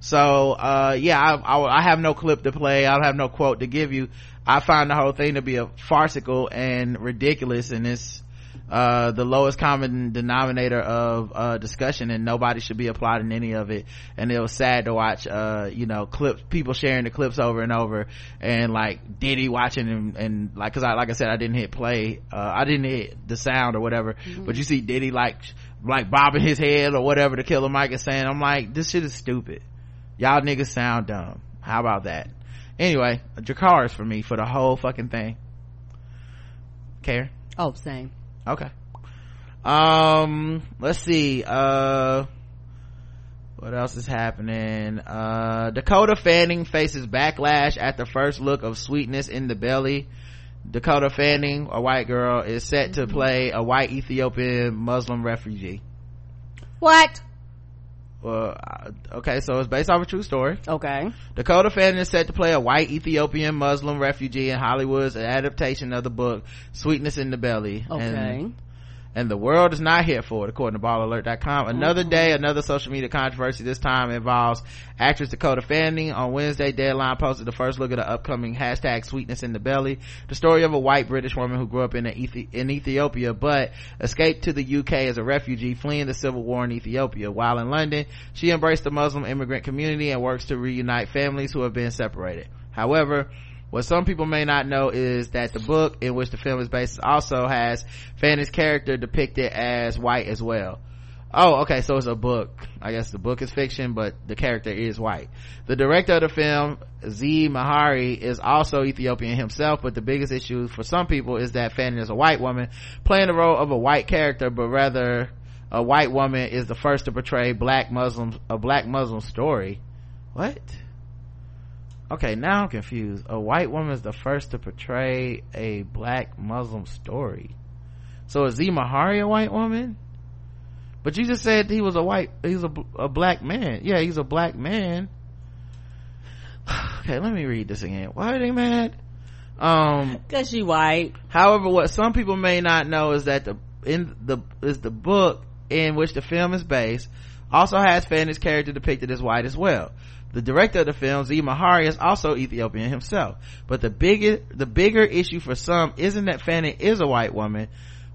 So I have no clip to play. I don't have no quote to give you. I find the whole thing to be a farcical and ridiculous, and it's the lowest common denominator of discussion, and nobody should be applauding any of it. And it was sad to watch clips, people sharing the clips over and over, and like Diddy watching and like, because I said I didn't hit play, I didn't hit the sound or whatever, mm-hmm. But you see Diddy like bobbing his head or whatever the Killer Mike is saying. I'm like, this shit is stupid. Y'all niggas sound dumb. How about that? Anyway, Jakar's for me for the whole fucking thing. Karen? Oh, same. Okay. Let's see. What else is happening? Dakota Fanning faces backlash at the first look of Sweetness in the Belly. Dakota Fanning, a white girl, is set to play a white Ethiopian Muslim refugee. What? Okay, so it's based off a true story. Okay. Dakota Fanning is set to play a white Ethiopian Muslim refugee in Hollywood's adaptation of the book Sweetness in the Belly. Okay. And the world is not here for it, according to BallAlert.com. Another day, another social media controversy, this time involves actress Dakota Fanning. On Wednesday, Deadline posted the first look at the upcoming hashtag Sweetness in the Belly, the story of a white British woman who grew up in Ethiopia but escaped to the UK as a refugee fleeing the civil war in Ethiopia. While in London, she embraced the Muslim immigrant community and works to reunite families who have been separated. However, what some people may not know is that the book in which the film is based also has Fanny's character depicted as white as well. Oh, okay, so it's a book. I guess the book is fiction, but the character is white. The director of the film, Z Mahari, is also Ethiopian himself, but the biggest issue for some people is that Fanny is a white woman playing the role of a white character, but rather a white woman is the first to portray a black Muslim story. What? Okay, now I'm confused. A white woman is the first to portray a black Muslim story. So is Z Mahari a white woman? But you just said he's a black man. Yeah, he's a black man. Okay, let me read this again. Why are they mad? 'Cause she white. However, what some people may not know is that the book in which the film is based also has Fanny's character depicted as white as well. The director of the film, Z Mahari, is also Ethiopian himself, but the bigger issue for some isn't that Fanning is a white woman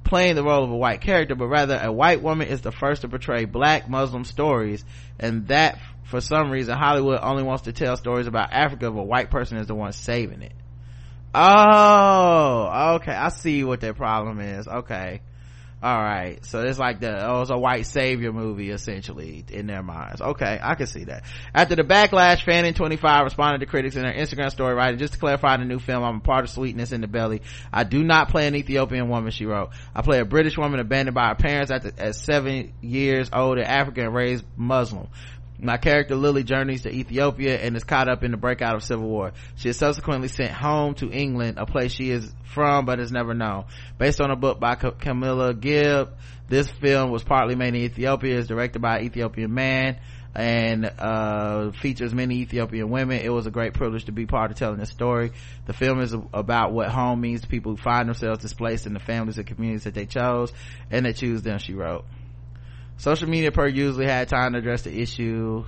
playing the role of a white character, but rather a white woman is the first to portray black Muslim stories, and that for some reason Hollywood only wants to tell stories about Africa, but a white person is the one saving it. Oh, okay, I see what their problem is. Okay, all right, so it's like it's a white savior movie essentially in their minds. Okay, I can see that. After the backlash, Fanning 25 responded to critics in her Instagram story, writing, "Just to clarify the new film, I'm a part of Sweetness in the Belly. I do not play an Ethiopian woman," she wrote. "I play a British woman abandoned by her parents at 7 years old in Africa and raised Muslim. My character Lily journeys to Ethiopia and is caught up in the breakout of civil war. She is subsequently sent home to England, a place she is from but is never known." Based on a book by Camilla Gibb, this film was partly made in Ethiopia, is directed by an Ethiopian man, and features many Ethiopian women. It was a great privilege to be part of telling this story. The film is about what home means to people who find themselves displaced in the families and communities that they chose and that choose them," she wrote. Social media per usually had time to address the issue.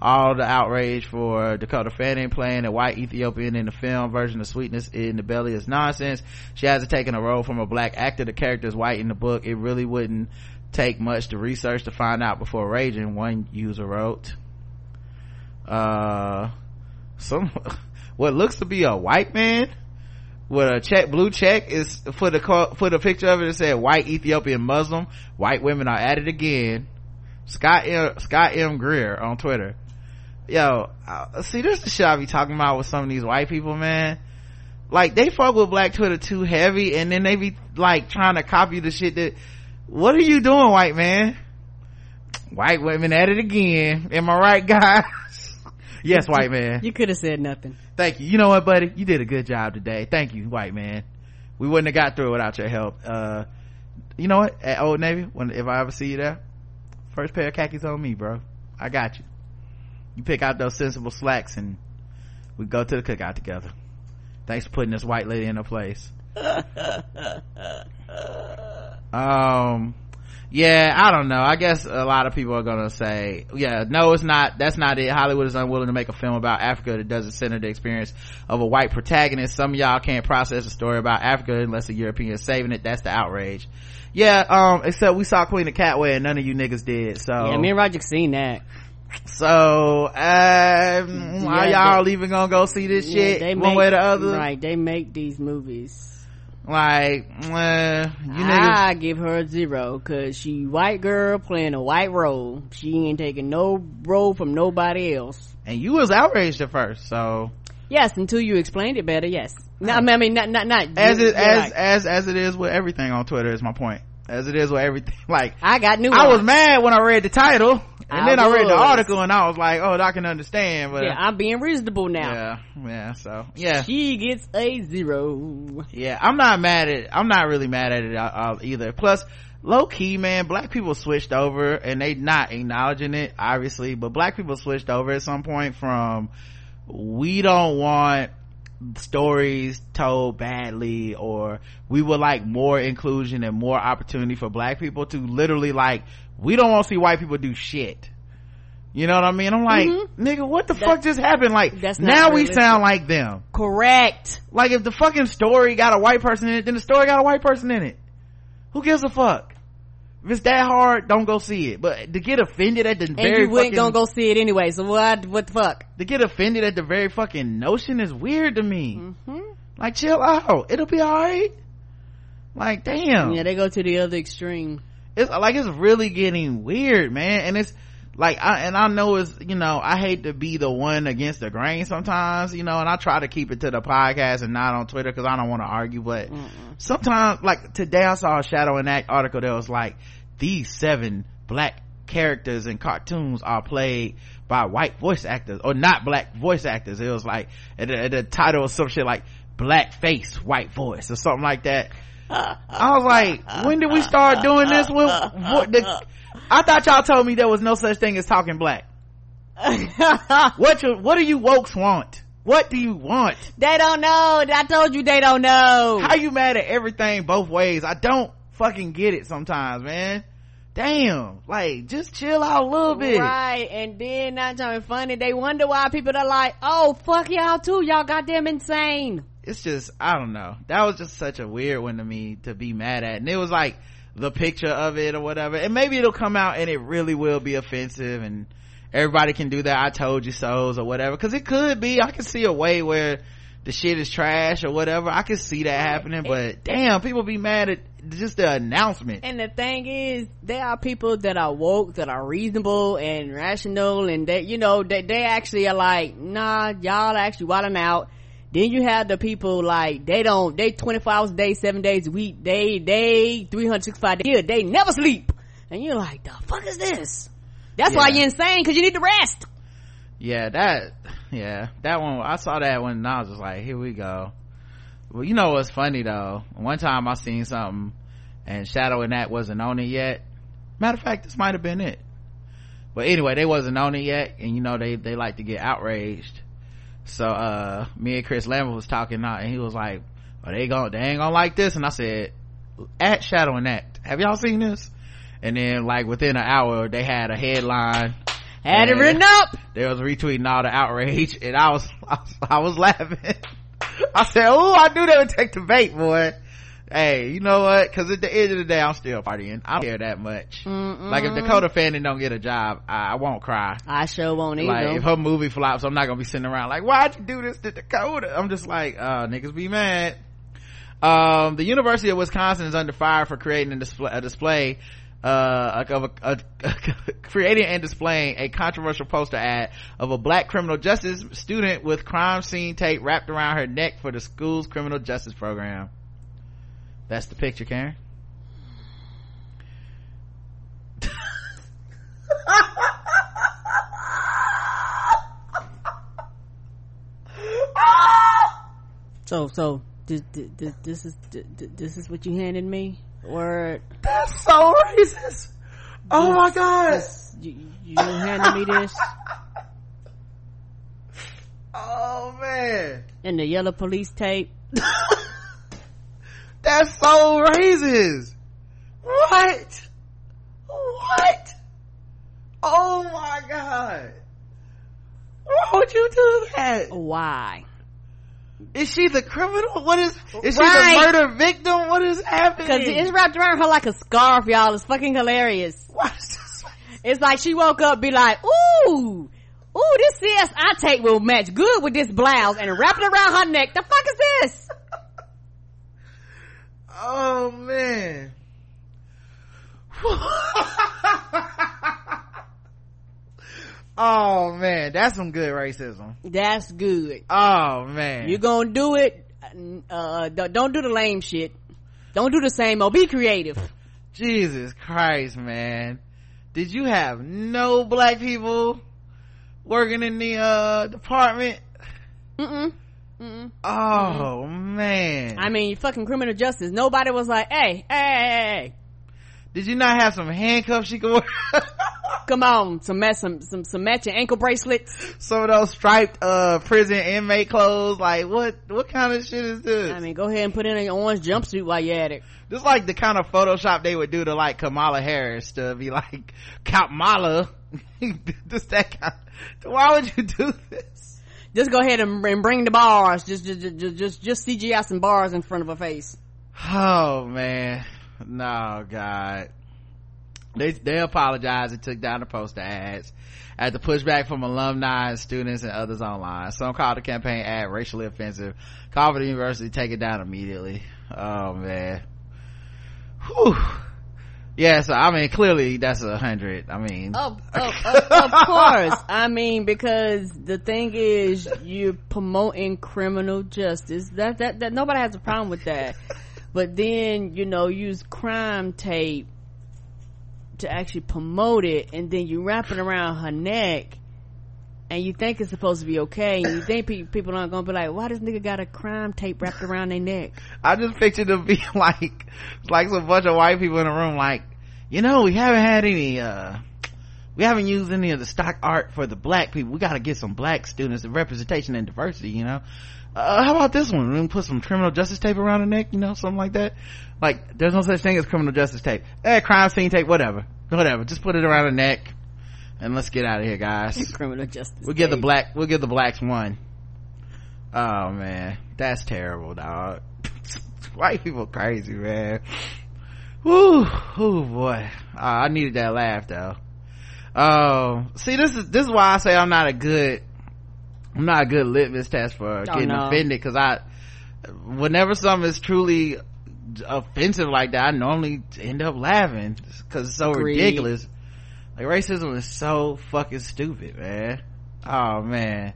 all the outrage for Dakota Fanning playing a white Ethiopian in the film version of Sweetness in the Belly is nonsense. She hasn't taken a role from a black actor. The character is white in the book. It really wouldn't take much to research to find out before raging, one user wrote. What looks to be a white man with a blue check is for the picture of it. It said white Ethiopian Muslim. White women are at it again. Scott M. Greer on Twitter. Yo, see, this is the shit I be talking about with some of these white people, man. Like, they fuck with black Twitter too heavy, and then they be like trying to copy the shit that, what are you doing, white man? White women at it again. Am I right, guys? Yes, white man. You could have said nothing. Thank you. You know what, buddy? You did a good job today. Thank you, white man. We wouldn't have got through it without your help. You know what? At Old Navy, if I ever see you there, first pair of khakis on me, bro. I got you. You pick out those sensible slacks and we go to the cookout together. Thanks for putting this white lady in her place. Yeah, I don't know. I guess a lot of people are gonna say, yeah, no, it's not. That's not it. Hollywood is unwilling to make a film about Africa that doesn't center the experience of a white protagonist. Some of y'all can't process a story about Africa unless a European is saving it. That's the outrage. Yeah, except we saw Queen of Catway and none of you niggas did, so. Yeah, me and Roger seen that. So, are y'all even gonna go see this shit one way or the other? Right, they make these movies. Like, you niggas. I give her a 0 because she white girl playing a white role. She ain't taking no role from nobody else. And you was outraged at first, so. Yes, until you explained it better. Yes. No, I mean, not. As it is with everything on Twitter is my point. As it is with everything, like I got new. I was mad when I read the title, and then I read the article, and I was like, "Oh, I can understand." But yeah, I'm being reasonable now. Yeah. So yeah, she gets a 0. Yeah, I'm not mad at. I'm not really mad at it either. Plus, low key, man, black people switched over, and they not acknowledging it, obviously. But black people switched over at some point from we don't want stories told badly, or we would like more inclusion and more opportunity for black people, to literally like, we don't want to see white people do shit. You know what I mean? I'm like, nigga, what the fuck just happened? Like, that's now we sound like them. Correct. Like, if the fucking story got a white person in it, then the story got a white person in it. Who gives a fuck? If it's that hard, don't go see it. But to get offended at the very you ain't gonna go see it anyway, so what the fuck? To get offended at the very fucking notion is weird to me. Like, chill out. It'll be alright. Like, damn. Yeah, they go to the other extreme. It's like, it's really getting weird, man. And it's like, I know it's, you know, I hate to be the one against the grain sometimes, you know, and I try to keep it to the podcast and not on Twitter because I don't want to argue, but sometimes, like today I saw a Shadow and Act article that was like, these 7 black characters in cartoons are played by white voice actors, or not black voice actors. It was like, the title was some shit like, black face, white voice, or something like that. I was like, when did we start doing this? I thought y'all told me there was no such thing as talking black. What do you wokes want? What do you want? They don't know. I told you they don't know. How you mad at everything both ways? I don't fucking get it sometimes, man. Damn, like, just chill out a little bit, right? And then, not trying to be funny, they wonder why people are like, oh, fuck y'all too, y'all goddamn insane. It's just, I don't know, that was just such a weird one to me to be mad at. And it was like the picture of it or whatever, and maybe it'll come out and it really will be offensive and everybody can do that I told you so's or whatever, because it could be, I can see a way where the shit is trash or whatever, I can see that happening, but damn, people be mad at just the announcement. And the thing is, there are people that are woke, that are reasonable and rational, and that, you know, they actually are like, nah, y'all actually wilding out. Then you have the people like, they 24 hours a day, 7 days a week, they 365 days, they never sleep, and you're like, the fuck is this? That's why you're insane, because you need to rest. That one, I saw that one and I was just like, here we go. Well, you know what's funny though, one time I seen something and Shadow and that wasn't on it yet. Matter of fact, this might have been it, but anyway, they wasn't on it yet, and you know, they like to get outraged. So me and Chris Lambert was talking out, and he was like, are they ain't gonna like this? And I said, at Shadow and Act, have y'all seen this? And then like within an hour they had a headline, had it written up. They was retweeting all the outrage, and I was laughing. I said, "Oh, I knew they would take the bait, boy." Hey, you know what? Because at the end of the day, I'm still partying. I don't care that much. Mm-mm. Like, if Dakota Fanning don't get a job, I won't cry. I sure won't either. Like, if her movie flops, I'm not gonna be sitting around like, why'd you do this to Dakota? I'm just like, niggas be mad. The University of Wisconsin is under fire for creating creating and displaying a controversial poster ad of a black criminal justice student with crime scene tape wrapped around her neck for the school's criminal justice program. That's the picture, Karen. This is what you handed me? Word. That's so racist. Oh my God. You handed me this? Oh man. And the yellow police tape. That's so racist. What? Oh my God. Why would you do that? Why? Is she the criminal? Is she the murder victim? What is happening? Because it's wrapped around her like a scarf, y'all. It's fucking hilarious. What is this? It's like she woke up, be like, ooh, this CSI tape will match good with this blouse, and wrap it around her neck. The fuck is this? Oh man. Oh man, that's some good racism. That's good. Oh man, you're gonna do it. Don't do the lame shit. Don't do the same old. Be creative. Jesus Christ, man. Did you have no black people working in the department? Mm-mm. Oh man. I mean, you fucking criminal justice. Nobody was like, hey. Did you not have some handcuffs she could wear? Come on, some matching ankle bracelets. Some of those striped prison inmate clothes. Like, what kind of shit is this? I mean, go ahead and put in an orange jumpsuit while you're at it. This is like the kind of Photoshop they would do to like Kamala Harris, to be like Kamala. Just that kind of, why would you do this? Just go ahead and bring the bars. Just CGI some bars in front of her face. Oh man. No, God. They apologized and took down the poster ads at the pushback from alumni, students, and others online. Some called the campaign ad racially offensive. Called for the university to take it down immediately. Oh man. Whew. Yeah, so I mean, clearly that's 100. I mean, of course. I mean, because the thing is, you're promoting criminal justice. That nobody has a problem with that. But then, you know, use crime tape to actually promote it, and then you wrap it around her neck, and you think it's supposed to be okay, and you think people aren't gonna be like, why this nigga got a crime tape wrapped around their neck? I just pictured them being like some bunch of white people in a room like, you know, we haven't used any of the stock art for the black people. We gotta get some black students and representation and diversity, you know? How about this one? We put some criminal justice tape around her neck, you know, something like that. Like, there's no such thing as criminal justice tape. Crime scene tape, whatever. Just put it around her neck, and let's get out of here, guys. Criminal justice. We'll give the blacks one. Oh man, that's terrible, dog. White people crazy, man. Woo, oh boy. I needed that laugh though. See, this is why I say I'm not a good litmus test for getting offended, because whenever something is truly offensive like that, I normally end up laughing because it's so ridiculous. Like, racism is so fucking stupid, man. Oh man,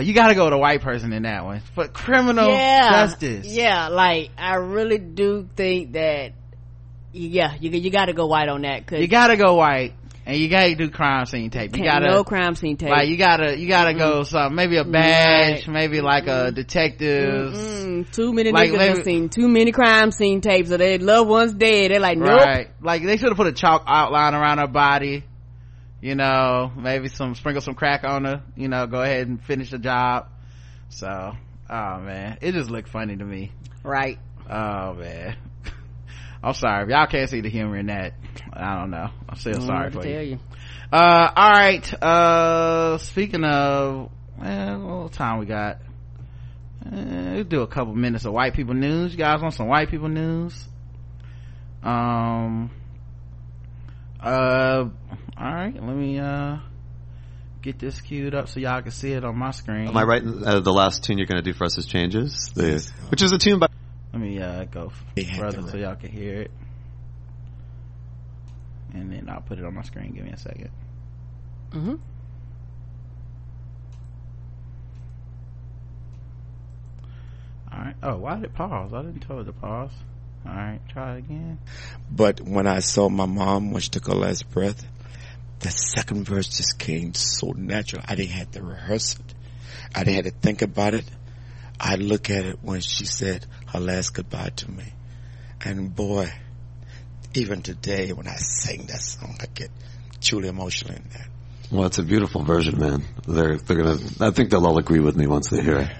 you gotta go with a white person in that one. But criminal justice, like, I really do think that you gotta go white on that. Cause you gotta go white. And you gotta do crime scene tape. No crime scene tape. Like, you gotta mm-hmm. go something. Maybe a badge, maybe like a detective's. Mm-mm. Too many niggas have seen too many crime scene tapes, or their loved ones dead. They're like, nope. Right. Like, they should have put a chalk outline around her body. You know, maybe sprinkle some crack on her. You know, go ahead and finish the job. So, oh man, it just looked funny to me. Right. Oh man. I'm sorry if y'all can't see the humor in that. I don't know. I'm still sorry for you. All right. Speaking of, what time we got? We'll do a couple minutes of white people news. You guys want some white people news? All right. Let me get this queued up so y'all can see it on my screen. Am I right? The last tune you're going to do for us is Changes, which is a tune by. Let me go further so y'all can hear it, and then I'll put it on my screen. Give me a second. Mm-hmm. Alright. Oh, why did it pause? I didn't tell it to pause. Alright, try it again. But when I saw my mom, when she took her last breath, the second verse just came so natural. I didn't have to rehearse it. I didn't have to think about it. I look at it when she said her last goodbye to me. And boy, even today when I sing that song, I get truly emotional in that. Well, it's a beautiful version, man. They're gonna, I think they'll all agree with me once they hear it.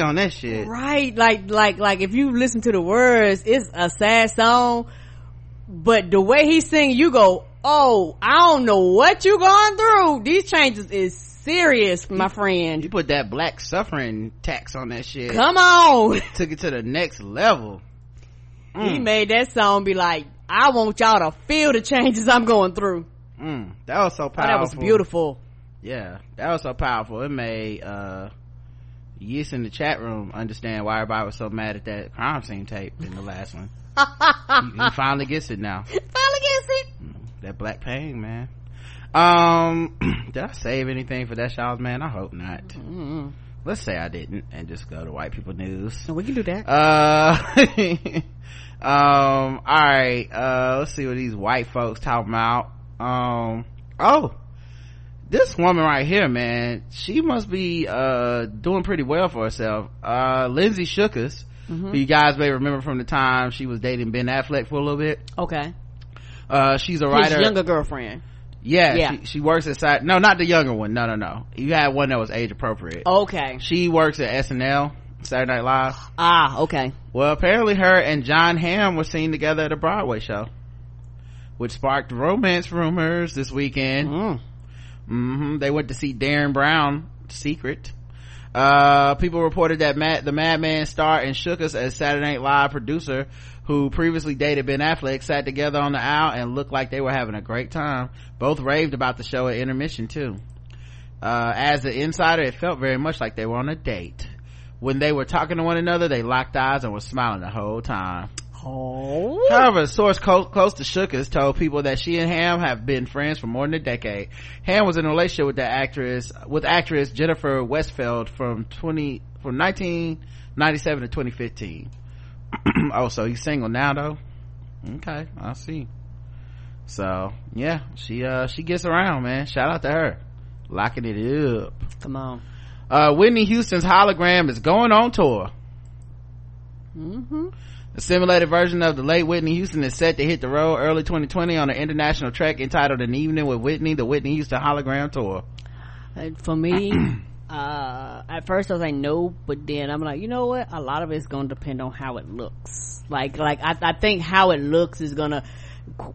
On that shit, right? Like if you listen to the words, it's a sad song, but the way he sing, you go, oh, I don't know what you going through. These changes is serious, my friend. You put that black suffering tax on that shit. Come on. Took it to the next level. He made that song be like, I want y'all to feel the changes I'm going through. That was so powerful. Oh, that was beautiful. Yeah, that was so powerful. It made yes in the chat room understand why everybody was so mad at that crime scene tape in the last one. He finally gets it now. Finally gets it. that black pain, man. Did I save anything for that, y'all, man? I hope not. Mm-hmm. Let's say I didn't and just go to white people news. No, we can do that. All right, let's see what these white folks talking about. Oh, this woman right here, man, she must be doing pretty well for herself. Lindsay Shookus, mm-hmm. who you guys may remember from the time she was dating Ben Affleck for a little bit. Okay. She's a writer. His younger girlfriend. Yeah. She works at no, not the younger one. No. You had one that was age appropriate. Okay. She works at SNL, Saturday Night Live. Ah, okay. Well, apparently her and John Hamm were seen together at a Broadway show, which sparked romance rumors this weekend. Mm. Mm-hmm. They went to see Darren Brown, Secret. People reported that the Madman star and Shookus as Saturday Night Live producer, who previously dated Ben Affleck, sat together on the aisle and looked like they were having a great time. Both raved about the show at intermission too. As an insider, it felt very much like they were on a date. When they were talking to one another, they locked eyes and were smiling the whole time. Oh. However, a source close to Shookus told people that she and Hamm have been friends for more than a decade. Hamm was in a relationship with actress Jennifer Westfeld from 1997 to 2015. Oh, so he's single now though? Okay, I see. So yeah, she gets around, man. Shout out to her, locking it up. Come on. Whitney Houston's hologram is going on tour. Mm-hmm. A simulated version of the late Whitney Houston is set to hit the road early 2020 on an international trek entitled An Evening with Whitney, the Whitney Houston hologram tour. For me, at first I was like, no, but then I'm like, you know what, a lot of it's gonna depend on how it looks. I think how it looks is gonna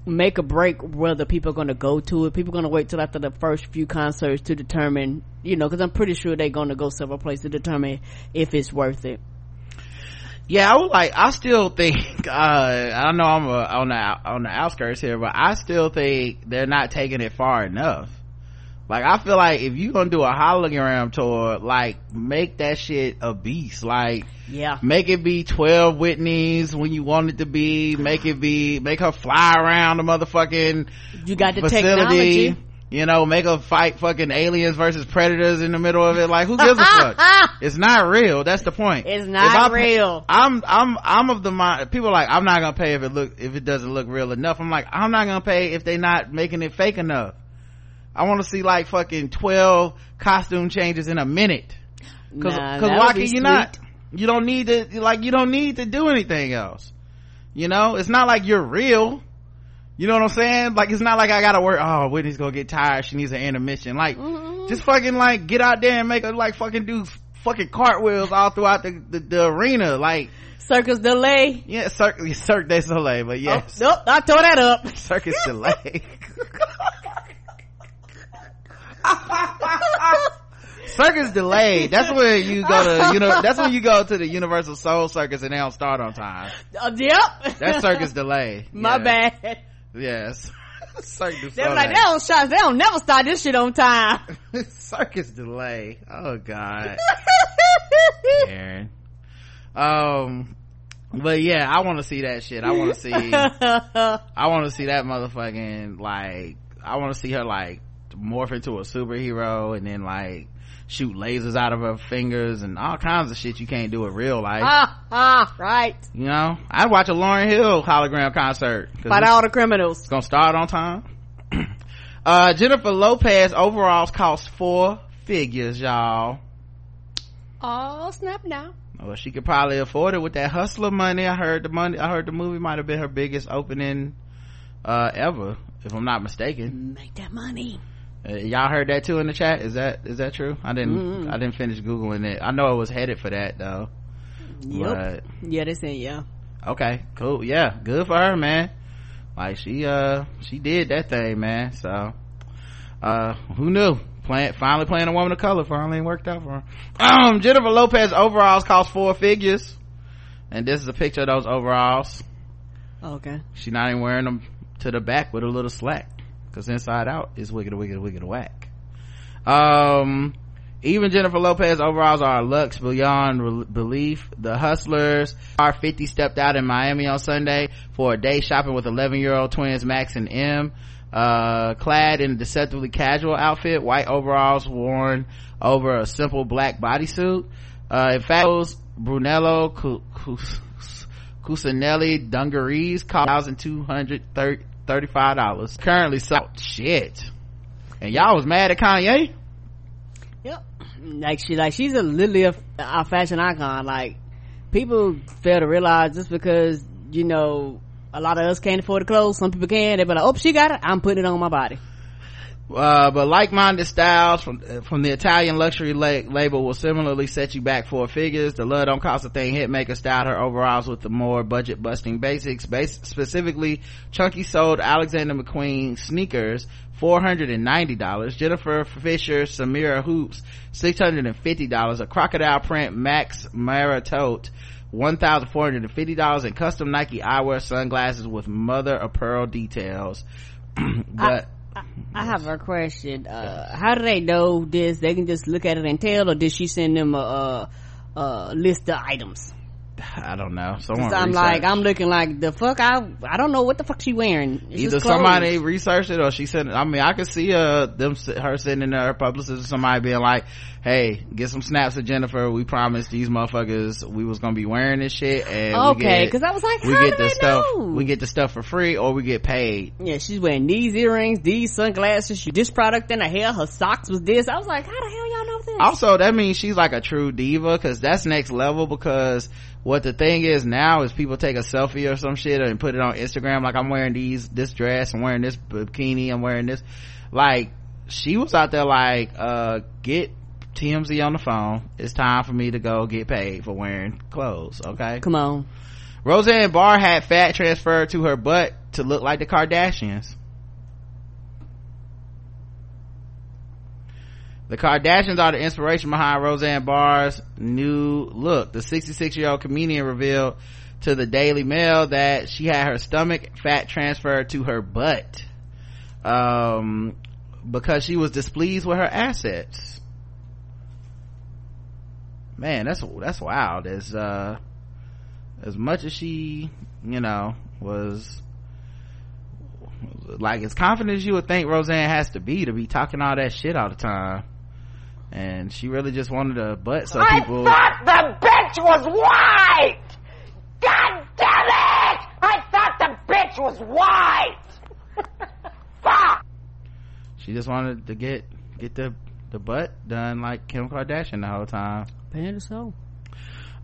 make a break whether people are gonna go to it. People are gonna wait till after the first few concerts to determine, you know, because I'm pretty sure they're gonna go several places to determine if it's worth it. Yeah, I still think I know I'm on the outskirts here, but I still think they're not taking it far enough. Like, I feel like if you're gonna do a hologram tour, like, make that shit a beast. Like, yeah, make it be 12 Whitneys when you want it to be. Make her fly around the motherfucking you got the facility. Technology. You know, make her fight fucking aliens versus predators in the middle of it. Like, who gives a fuck? It's not real. That's the point. It's not real. I'm of the mind. People are like, I'm not gonna pay if it doesn't look real enough. I'm like, I'm not gonna pay if they not making it fake enough. I want to see like fucking 12 costume changes in a minute. Cause why can you not? You don't need to do anything else. You know, it's not like you're real. You know what I'm saying? Like, it's not like I gotta work. Oh, Whitney's gonna get tired. She needs an intermission. Like, mm-hmm. Just fucking like get out there and make her like fucking do fucking cartwheels all throughout the arena. Like, Circus Delay. Yeah, Cirque de Soleil, but yes. Oh, nope, I tore that up. Circus Delay. Circus Delay. That's where you go to. You know, that's when you go to the Universal Soul Circus and they don't start on time. Yep. That's Circus Delay. My bad. Yes. Circus Delay. They're like, they don't never start this shit on time. Circus Delay. Oh God. Aaron. But yeah, I want to see that shit. I want to see that motherfucking like. I want to see her like. Morph into a superhero and then like shoot lasers out of her fingers and all kinds of shit you can't do in real life. Right, you know, I'd watch a Lauryn Hill hologram concert. Fight all the criminals. It's gonna start on time. Jennifer Lopez overalls cost four figures, y'all. Oh snap. Now, well, she could probably afford it with that hustler money. I heard the movie might have been her biggest opening ever, if I'm not mistaken. Make that money. Y'all heard that too in the chat? Is that true? I didn't finish googling it. I know it was headed for that though. Yep. But, yeah, they said yeah. Okay, cool. Yeah, good for her, man. Like she did that thing, man. So who knew? Finally playing a woman of color finally worked out for her. Jennifer Lopez overalls cost four figures, and this is a picture of those overalls. Okay. She's not even wearing them to the back with a little slack, because inside out is wiggity wiggity wiggity whack. Even Jennifer Lopez overalls are luxe beyond belief. The Hustlers R50 stepped out in Miami on Sunday for a day shopping with 11-year-old twins Max and M. Clad in a deceptively casual outfit, white overalls worn over a simple black bodysuit. In fact, Brunello Cucinelli dungarees cost $1,235. Currently sold. Shit. And y'all was mad at Kanye? Yep. She's literally a fashion icon. Like, people fail to realize just because, you know, a lot of us can't afford the clothes, some people can, they be like, oh, she got it, I'm putting it on my body. But like-minded styles from the Italian luxury label will similarly set you back four figures. The Love Don't Cost a Thing hitmaker styled her overalls with the more budget-busting basics, specifically Chunky sold Alexander McQueen sneakers $490, Jennifer Fisher Samira Hoops $650, a crocodile print Max Mara tote $1,450, and custom Nike eyewear sunglasses with mother of pearl details. But I have a question. How do they know this? They can just look at it and tell, or did she send them a list of items? I don't know. I'm looking like the fuck. I don't know what the fuck she wearing. It's either somebody researched it or she sent it. I mean, I could see her sending her publicist or somebody being like, "Hey, get some snaps of Jennifer. We promised these motherfuckers we was gonna be wearing this shit." And okay, because I was like, we get the stuff. We get the stuff for free, or we get paid. Yeah, she's wearing these earrings, these sunglasses, this product in her hair. Her socks was this. I was like, how the hell y'all know this? Also, that means she's like a true diva, because that's next level. Because what the thing is now is people take a selfie or some shit and put it on Instagram, like, I'm wearing this dress, I'm wearing this bikini, I'm wearing this. Like, she was out there like, get TMZ on the phone, it's time for me to go get paid for wearing clothes. Okay, come on. Roseanne Barr had fat transferred to her butt to look like the Kardashians. The Kardashians are the inspiration behind Roseanne Barr's new look. The 66-year-old comedian revealed to the Daily Mail that she had her stomach fat transferred to her butt because she was displeased with her assets. Man, that's wild. As much as she, you know, was like as confident as you would think Roseanne has to be talking all that shit all the time. And she really just wanted a butt, so people. I thought the bitch was white! God damn it! I thought the bitch was white! Fuck! She just wanted to get the butt done like Kim Kardashian the whole time. Apparently so.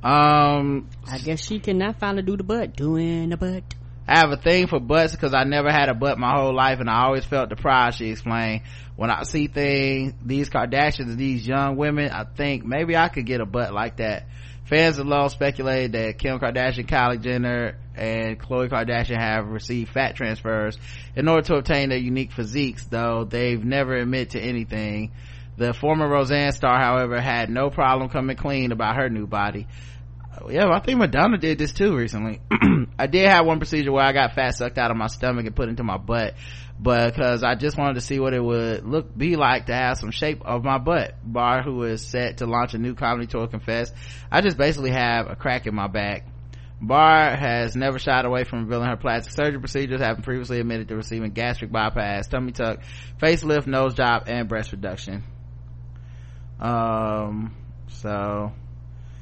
I guess she cannot finally do the butt. Doing the butt. I have a thing for butts because I never had a butt my whole life and I always felt deprived, she explained. When I see these Kardashians, these young women, I think maybe I could get a butt like that. Fans alone speculated that Kim Kardashian, Kylie Jenner, and Khloe Kardashian have received fat transfers in order to obtain their unique physiques, though they've never admitted to anything. The former Roseanne star, however, had no problem coming clean about her new body. Yeah, I think Madonna did this too recently. I did have one procedure where I got fat sucked out of my stomach and put into my butt, but because I just wanted to see what it would be like to have some shape of my butt. Barr, who is set to launch a new comedy tour, confessed, I just basically have a crack in my back. Barr has never shied away from revealing her plastic surgery procedures, having previously admitted to receiving gastric bypass, tummy tuck, facelift, nose job, and breast reduction. So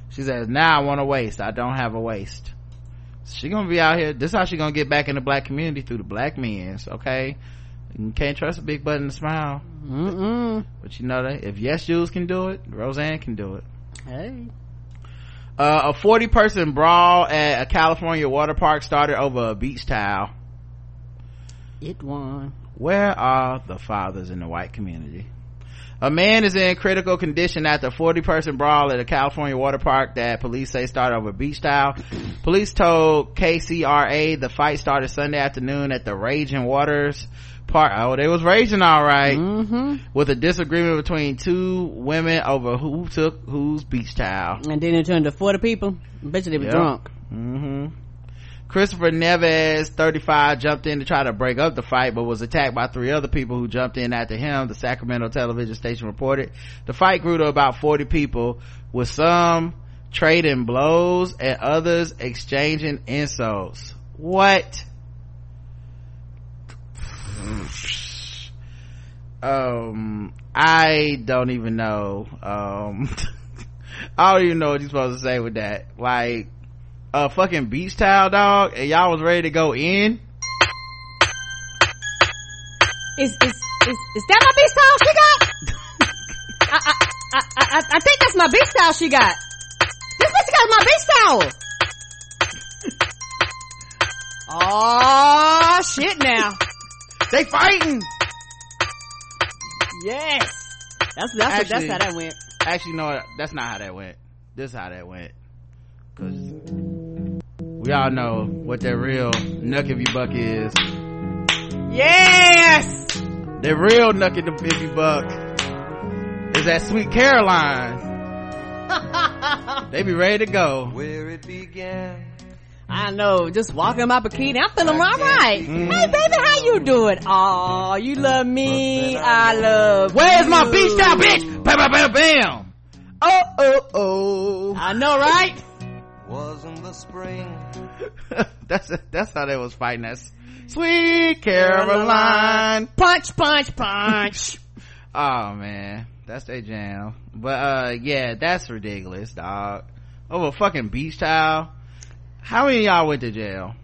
she says, now I want a waist, I don't have a waist. She gonna be out here. This is how she gonna get back in the black community, through the black men's. Okay, you can't trust a big butt and a smile. But you know that if Yes Jews can do it, Roseanne can do it. Hey, a 40-person brawl at a California water park started over a beach towel. It won. Where are the fathers in the white community? A man is in critical condition after a 40-person brawl at a California water park that police say started over beach towel. Police told KCRA the fight started Sunday afternoon at the Raging Waters Park. Oh, they was raging, all right. With a disagreement between two women over who took whose beach towel. And then it turned to 40 people. I bet you they were drunk. Christopher Neves, 35, jumped in to try to break up the fight, but was attacked by three other people who jumped in after him. The Sacramento television station reported the fight grew to about 40 people, with some trading blows and others exchanging insults. What? I don't even know. I don't even know what you're supposed to say with that. Like, a fucking beach towel, dog, and y'all was ready to go in? Is that my beach towel she got? I think that's my beach towel she got. This bitch got my beach towel. Oh shit now. They fighting. Yes. That's how that went. Actually, no, that's not how that went. This is how that went. 'Cause we all know what that real knuck if you buck is. Yes! The real knuck if you buck is that Sweet Caroline. They be ready to go. Where it began. I know, just walking in my bikini, I'm feeling all right. Hey baby, how you doing? Oh, you love me, I love you. Where's my beach towel, bitch? Bam, bam, bam, bam. Oh, oh, oh. I know, right? Was in the spring. That's how they was fighting us. Sweet Caroline. Punch, punch, punch. Oh man, that's their jam. But yeah, that's ridiculous, dog. Over a fucking beach towel. How many of y'all went to jail?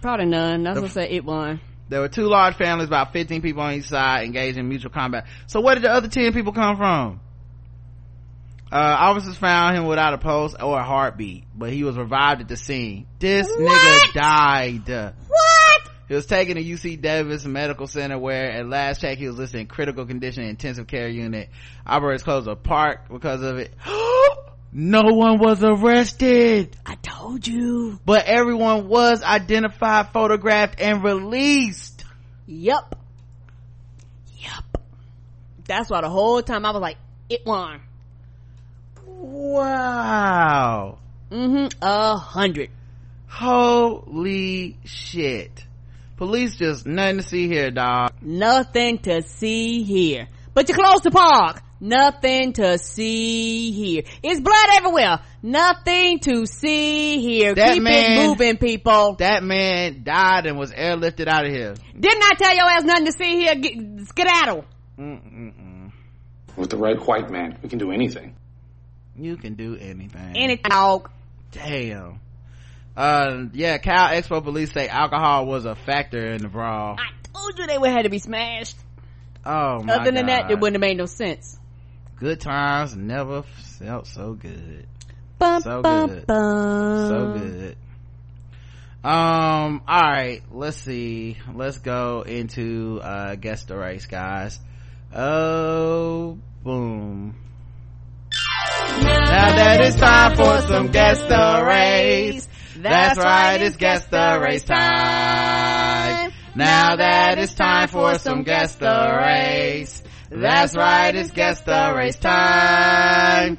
Probably none. That's what I said. It won. There were two large families, about 15 people on each side, engaged in mutual combat. So where did the other 10 people come from? Officers found him without a pulse or a heartbeat, but he was revived at the scene. This nigga died. What? He was taken to UC Davis Medical Center, where at last check he was listed in critical condition in intensive care unit. Operators closed a park because of it. No one was arrested. I told you. But everyone was identified, photographed, and released. Yep. That's why the whole time I was like, it won. Wow. 100. Holy shit. Police just nothing to see here, dog. Nothing to see here. But you closed the park. Nothing to see here. It's blood everywhere. Nothing to see here. Keep it moving, people. That man died and was airlifted out of here. Didn't I tell your ass nothing to see here? Skedaddle. With the red white man, we can do anything. You can do anything. Anything. Damn. Yeah, Cal Expo police say alcohol was a factor in the brawl. I told you they would have to be smashed. Oh my God. Other than that, it wouldn't have made no sense. Good times never felt so good. So good. All right, let's see. Let's go into guess the race, guys. Oh, boom. Now that it's time for some Guess the Race. That's right, it's Guess the Race time. Now that it's time for some Guess the Race. That's right, it's Guess the Race time.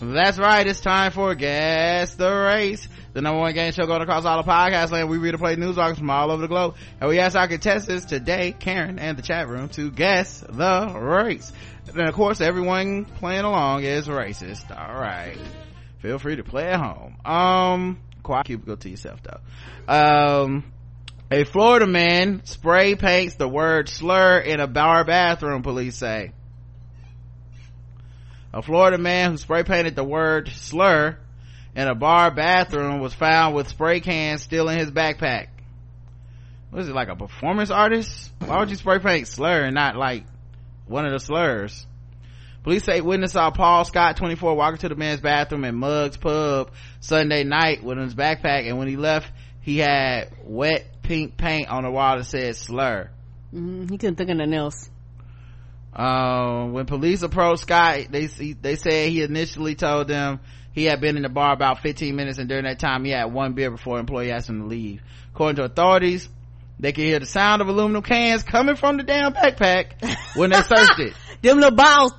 That's right, it's time for Guess the Race. The number one game show going across all the podcast land. We read and play news articles from all over the globe. And we ask our contestants today, Karen, and the chat room to guess the race. And of course, everyone playing along is racist. All right. Feel free to play at home. Quiet cubicle to yourself, though. A Florida man spray paints the word slur in a bar bathroom, police say. A Florida man who spray painted the word slur in a bar bathroom was found with spray cans still in his backpack. What is it, like a performance artist? Why would you spray paint slur and not like one of the slurs? Police say witness saw Paul Scott, 24, walking to the men's bathroom at Mugg's Pub Sunday night with his backpack, and when he left, he had wet pink paint on the wall that said slur. He couldn't think of nothing else. When police approached Scott, they said he initially told them he had been in the bar about 15 minutes, and during that time he had one beer before an employee asked him to leave. According to authorities, they could hear the sound of aluminum cans coming from the damn backpack when they searched it. Them little balls.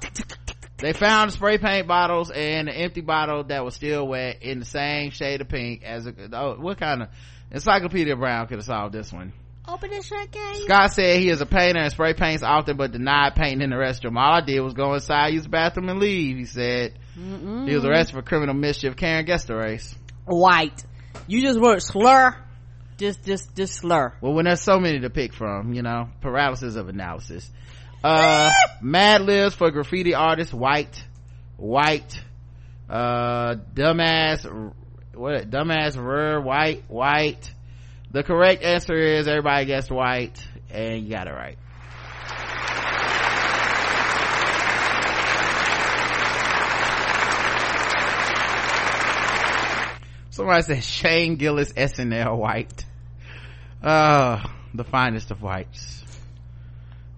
They found spray paint bottles and an empty bottle that was still wet in the same shade of pink as a, what kind of Encyclopedia Brown could have solved this one? Open this again. Scott said he is a painter and spray paints often, but denied painting in the restroom. All I did was go inside, use the bathroom, and leave. He said he was arrested for criminal mischief. Karen, guess the race. White. You just word slur. Just slur. Well, when there's so many to pick from, you know, paralysis of analysis. Mad Libs for graffiti artist, white. Dumbass rare, white. The correct answer is everybody guessed white, and you got it right. Somebody said Shane Gillis SNL white. The finest of whites.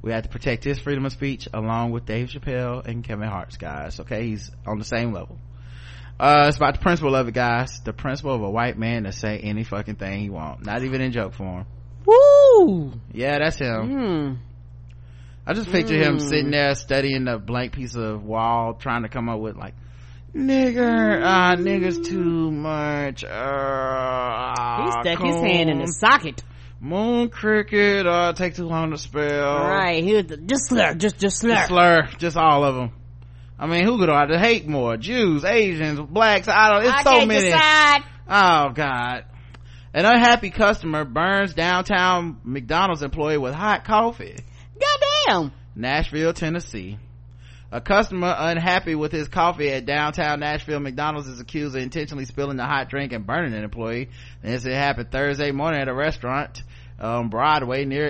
We had to protect his freedom of speech along with Dave Chappelle and Kevin Hart's guys. Okay, he's on the same level. It's about the principle of it, guys. The principle of a white man to say any fucking thing he wants, not even in joke form. Woo! Yeah, that's him. I just picture him sitting there studying a blank piece of wall, trying to come up with like, nigger, nigger's too much. He stuck his hand in the socket. Moon cricket, take too long to spell. All right, he was just slur, just all of them. I mean, who could I hate more? Jews, Asians, blacks, I can't decide. Oh God. An unhappy customer burns downtown McDonald's employee with hot coffee. Goddamn. Nashville, Tennessee. A customer unhappy with his coffee at downtown Nashville McDonald's is accused of intentionally spilling the hot drink and burning an employee. This happened Thursday morning at a restaurant on Broadway near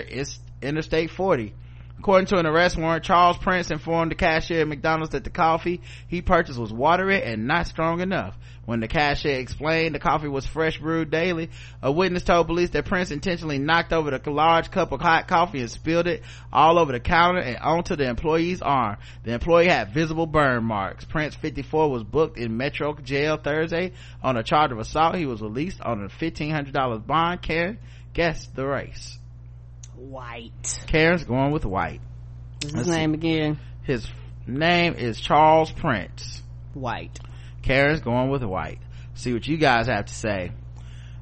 Interstate 40. According to an arrest warrant, Charles Prince informed the cashier at McDonald's that the coffee he purchased was watery and not strong enough. When the cashier explained the coffee was fresh brewed daily, a witness told police that Prince intentionally knocked over the large cup of hot coffee and spilled it all over the counter and onto the employee's arm. The employee had visible burn marks. Prince, 54, was booked in Metro Jail Thursday on a charge of assault. He was released on a $1,500 bond. Karen, guess the race. White. Karen's going with white. What's his name again? His name is Charles Prince. White. Karen's going with white. See what you guys have to say.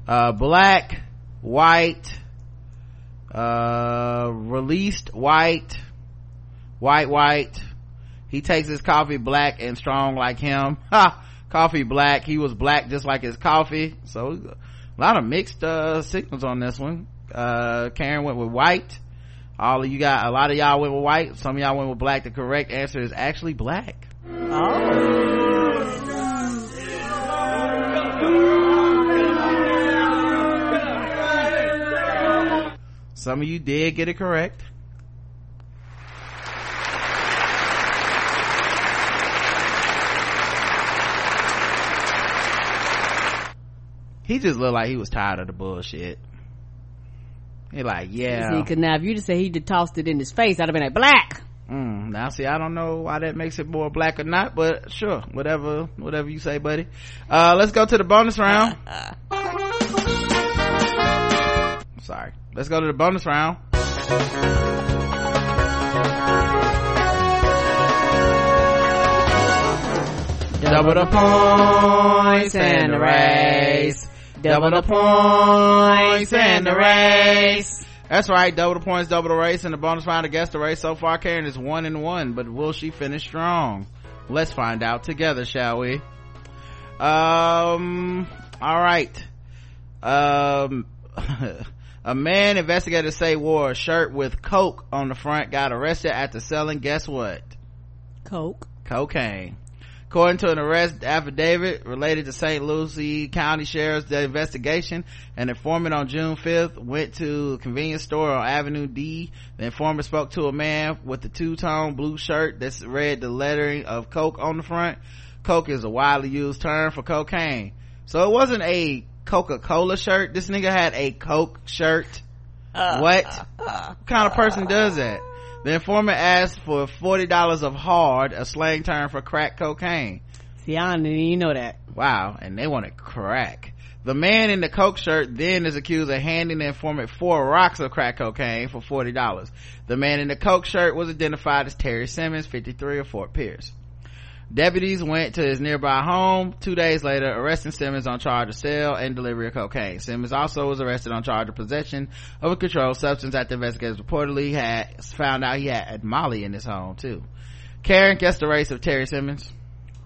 Black, white, released white. He takes his coffee black and strong like him. Ha! Coffee black. He was black just like his coffee. So a lot of mixed signals on this one. Karen went with white. A lot of y'all went with white. Some of y'all went with black. The correct answer is actually black. Some of you did get it correct. He just looked like he was tired of the bullshit. He like, yeah. See, 'cause now if you just say he just tossed it in his face, I'd have been like, black. Now see, I don't know why that makes it more black or not, but sure, whatever you say, buddy. Let's go to the bonus round. Sorry. Let's go to the bonus round. Double the points and the race. Double the points and the race. That's right, double the points, double the race, and the bonus round to guess the race. So far, Karen is 1-1, but will she finish strong? Let's find out together, shall we? All right. A man investigators say wore a shirt with Coke on the front, got arrested after selling, guess what? Cocaine. According to an arrest affidavit related to St. Lucie County Sheriff's investigation, an informant on June 5th went to a convenience store on Avenue D. The informant spoke to a man with a two-tone blue shirt that read the lettering of Coke on the front. Coke is a widely used term for cocaine. So it wasn't a Coca-Cola shirt. This nigga had a Coke shirt. What kind of person does that? The informant asked for $40 of hard, a slang term for crack cocaine. See, I didn't even know that. Wow, and they wanted crack. The man in the Coke shirt then is accused of handing the informant 4 rocks of crack cocaine for $40. The man in the Coke shirt was identified as Terry Simmons, 53, of Fort Pierce. Deputies went to his nearby home 2 days later, arresting Simmons on charge of sale and delivery of cocaine. Simmons also was arrested on charge of possession of a controlled substance after investigators reportedly had found out he had Molly in his home too. Karen, guess the race of Terry Simmons.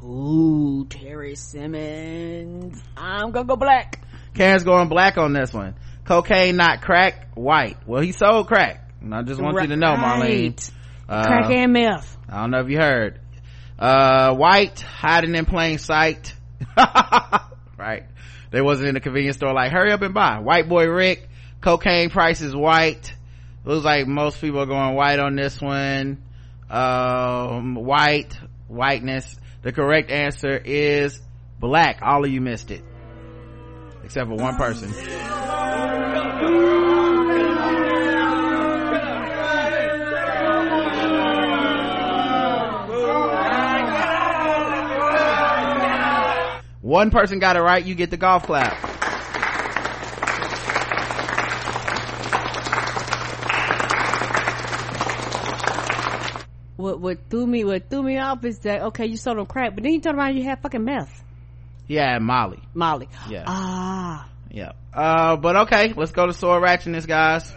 Ooh, Terry Simmons. I'm gonna go black. Karen's going black on this one. Cocaine, not crack, white. Well, he sold crack. And I just want you to know, Marlene. Crack and meth. I don't know if you heard. White, hiding in plain sight. Right. They wasn't in a convenience store like, hurry up and buy. White boy Rick, cocaine prices white. Looks like most people are going white on this one. White, whiteness. The correct answer is black. All of you missed it. Except for one person. One person got it right, you get the golf clap. What threw me off is that, okay, you sold them crack, but then you turn around and you had fucking meth. Yeah, Molly. Yeah. Ah. Yeah. But okay, let's go to sword ratchetness, guys.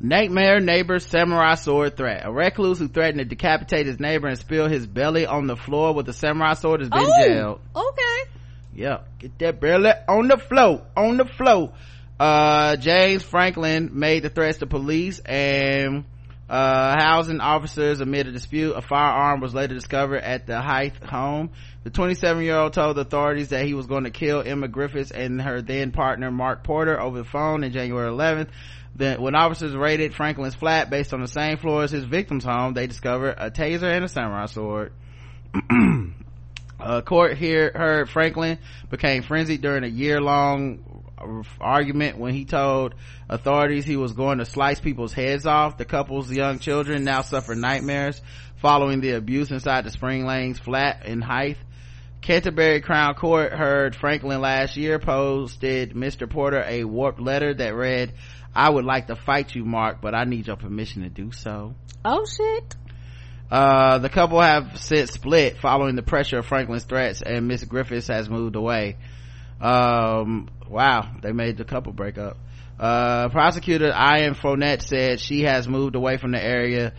Nightmare neighbor's samurai sword threat. A recluse who threatened to decapitate his neighbor and spill his belly on the floor with a samurai sword has been jailed. Okay. Yep. Get that belly on the floor. On the floor. James Franklin made the threats to police and housing officers amid a dispute. A firearm was later discovered at the Hythe home. The 27-year-old told authorities that he was going to kill Emma Griffiths and her then partner Mark Porter over the phone on January 11th. Then, when officers raided Franklin's flat based on the same floor as his victim's home, they discovered a taser and a samurai sword. A court here heard Franklin became frenzied during a year-long argument when he told authorities he was going to slice people's heads off. The couple's young children now suffer nightmares following the abuse inside the Spring Lanes flat in Hythe. Canterbury Crown Court heard Franklin last year posted Mr. Porter a warped letter that read, I would like to fight you, Mark, but I need your permission to do so. Oh shit. The couple have since split following the pressure of Franklin's threats, and Miss Griffiths has moved away. Wow, they made the couple break up. Prosecutor Ian Fournette said she has moved away from the area.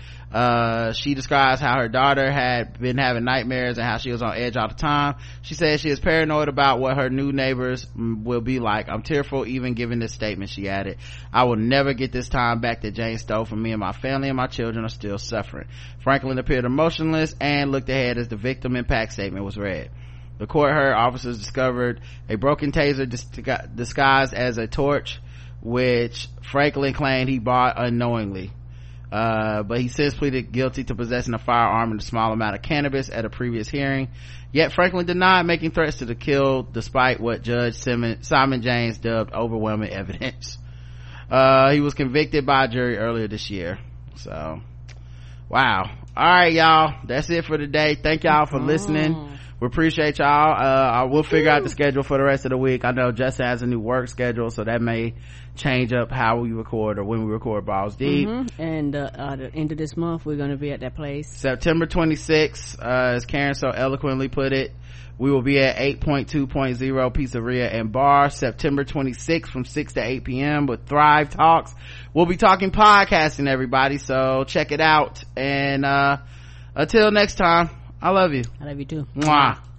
She describes how her daughter had been having nightmares and how she was on edge all the time. She says she is paranoid about what her new neighbors will be like. I'm tearful even giving this statement, she added. I will never get this time back that Jane stole from me, and my family and my children are still suffering. Franklin appeared emotionless and looked ahead as the victim impact statement was read. The court heard officers discovered a broken taser disguised as a torch, which Franklin claimed he bought unknowingly, but he since pleaded guilty to possessing a firearm and a small amount of cannabis at a previous hearing. Yet Franklin denied making threats to the kill, despite what Judge Simon James dubbed overwhelming evidence. He was convicted by a jury earlier this year. So wow. All right, y'all, that's it for today. Thank y'all for listening. We appreciate y'all. I will figure out the schedule for the rest of the week. I know Justin has a new work schedule, so that may change up how we record or when we record Balls Deep. Mm-hmm. And at the end of this month, we're going to be at that place. September 26th, as Karen so eloquently put it, we will be at 8.2.0 Pizzeria and Bar, September 26th from 6 to 8 p.m. with Thrive Talks. We'll be talking podcasting, everybody, so check it out. And until next time, I love you. I love you too. Mwah.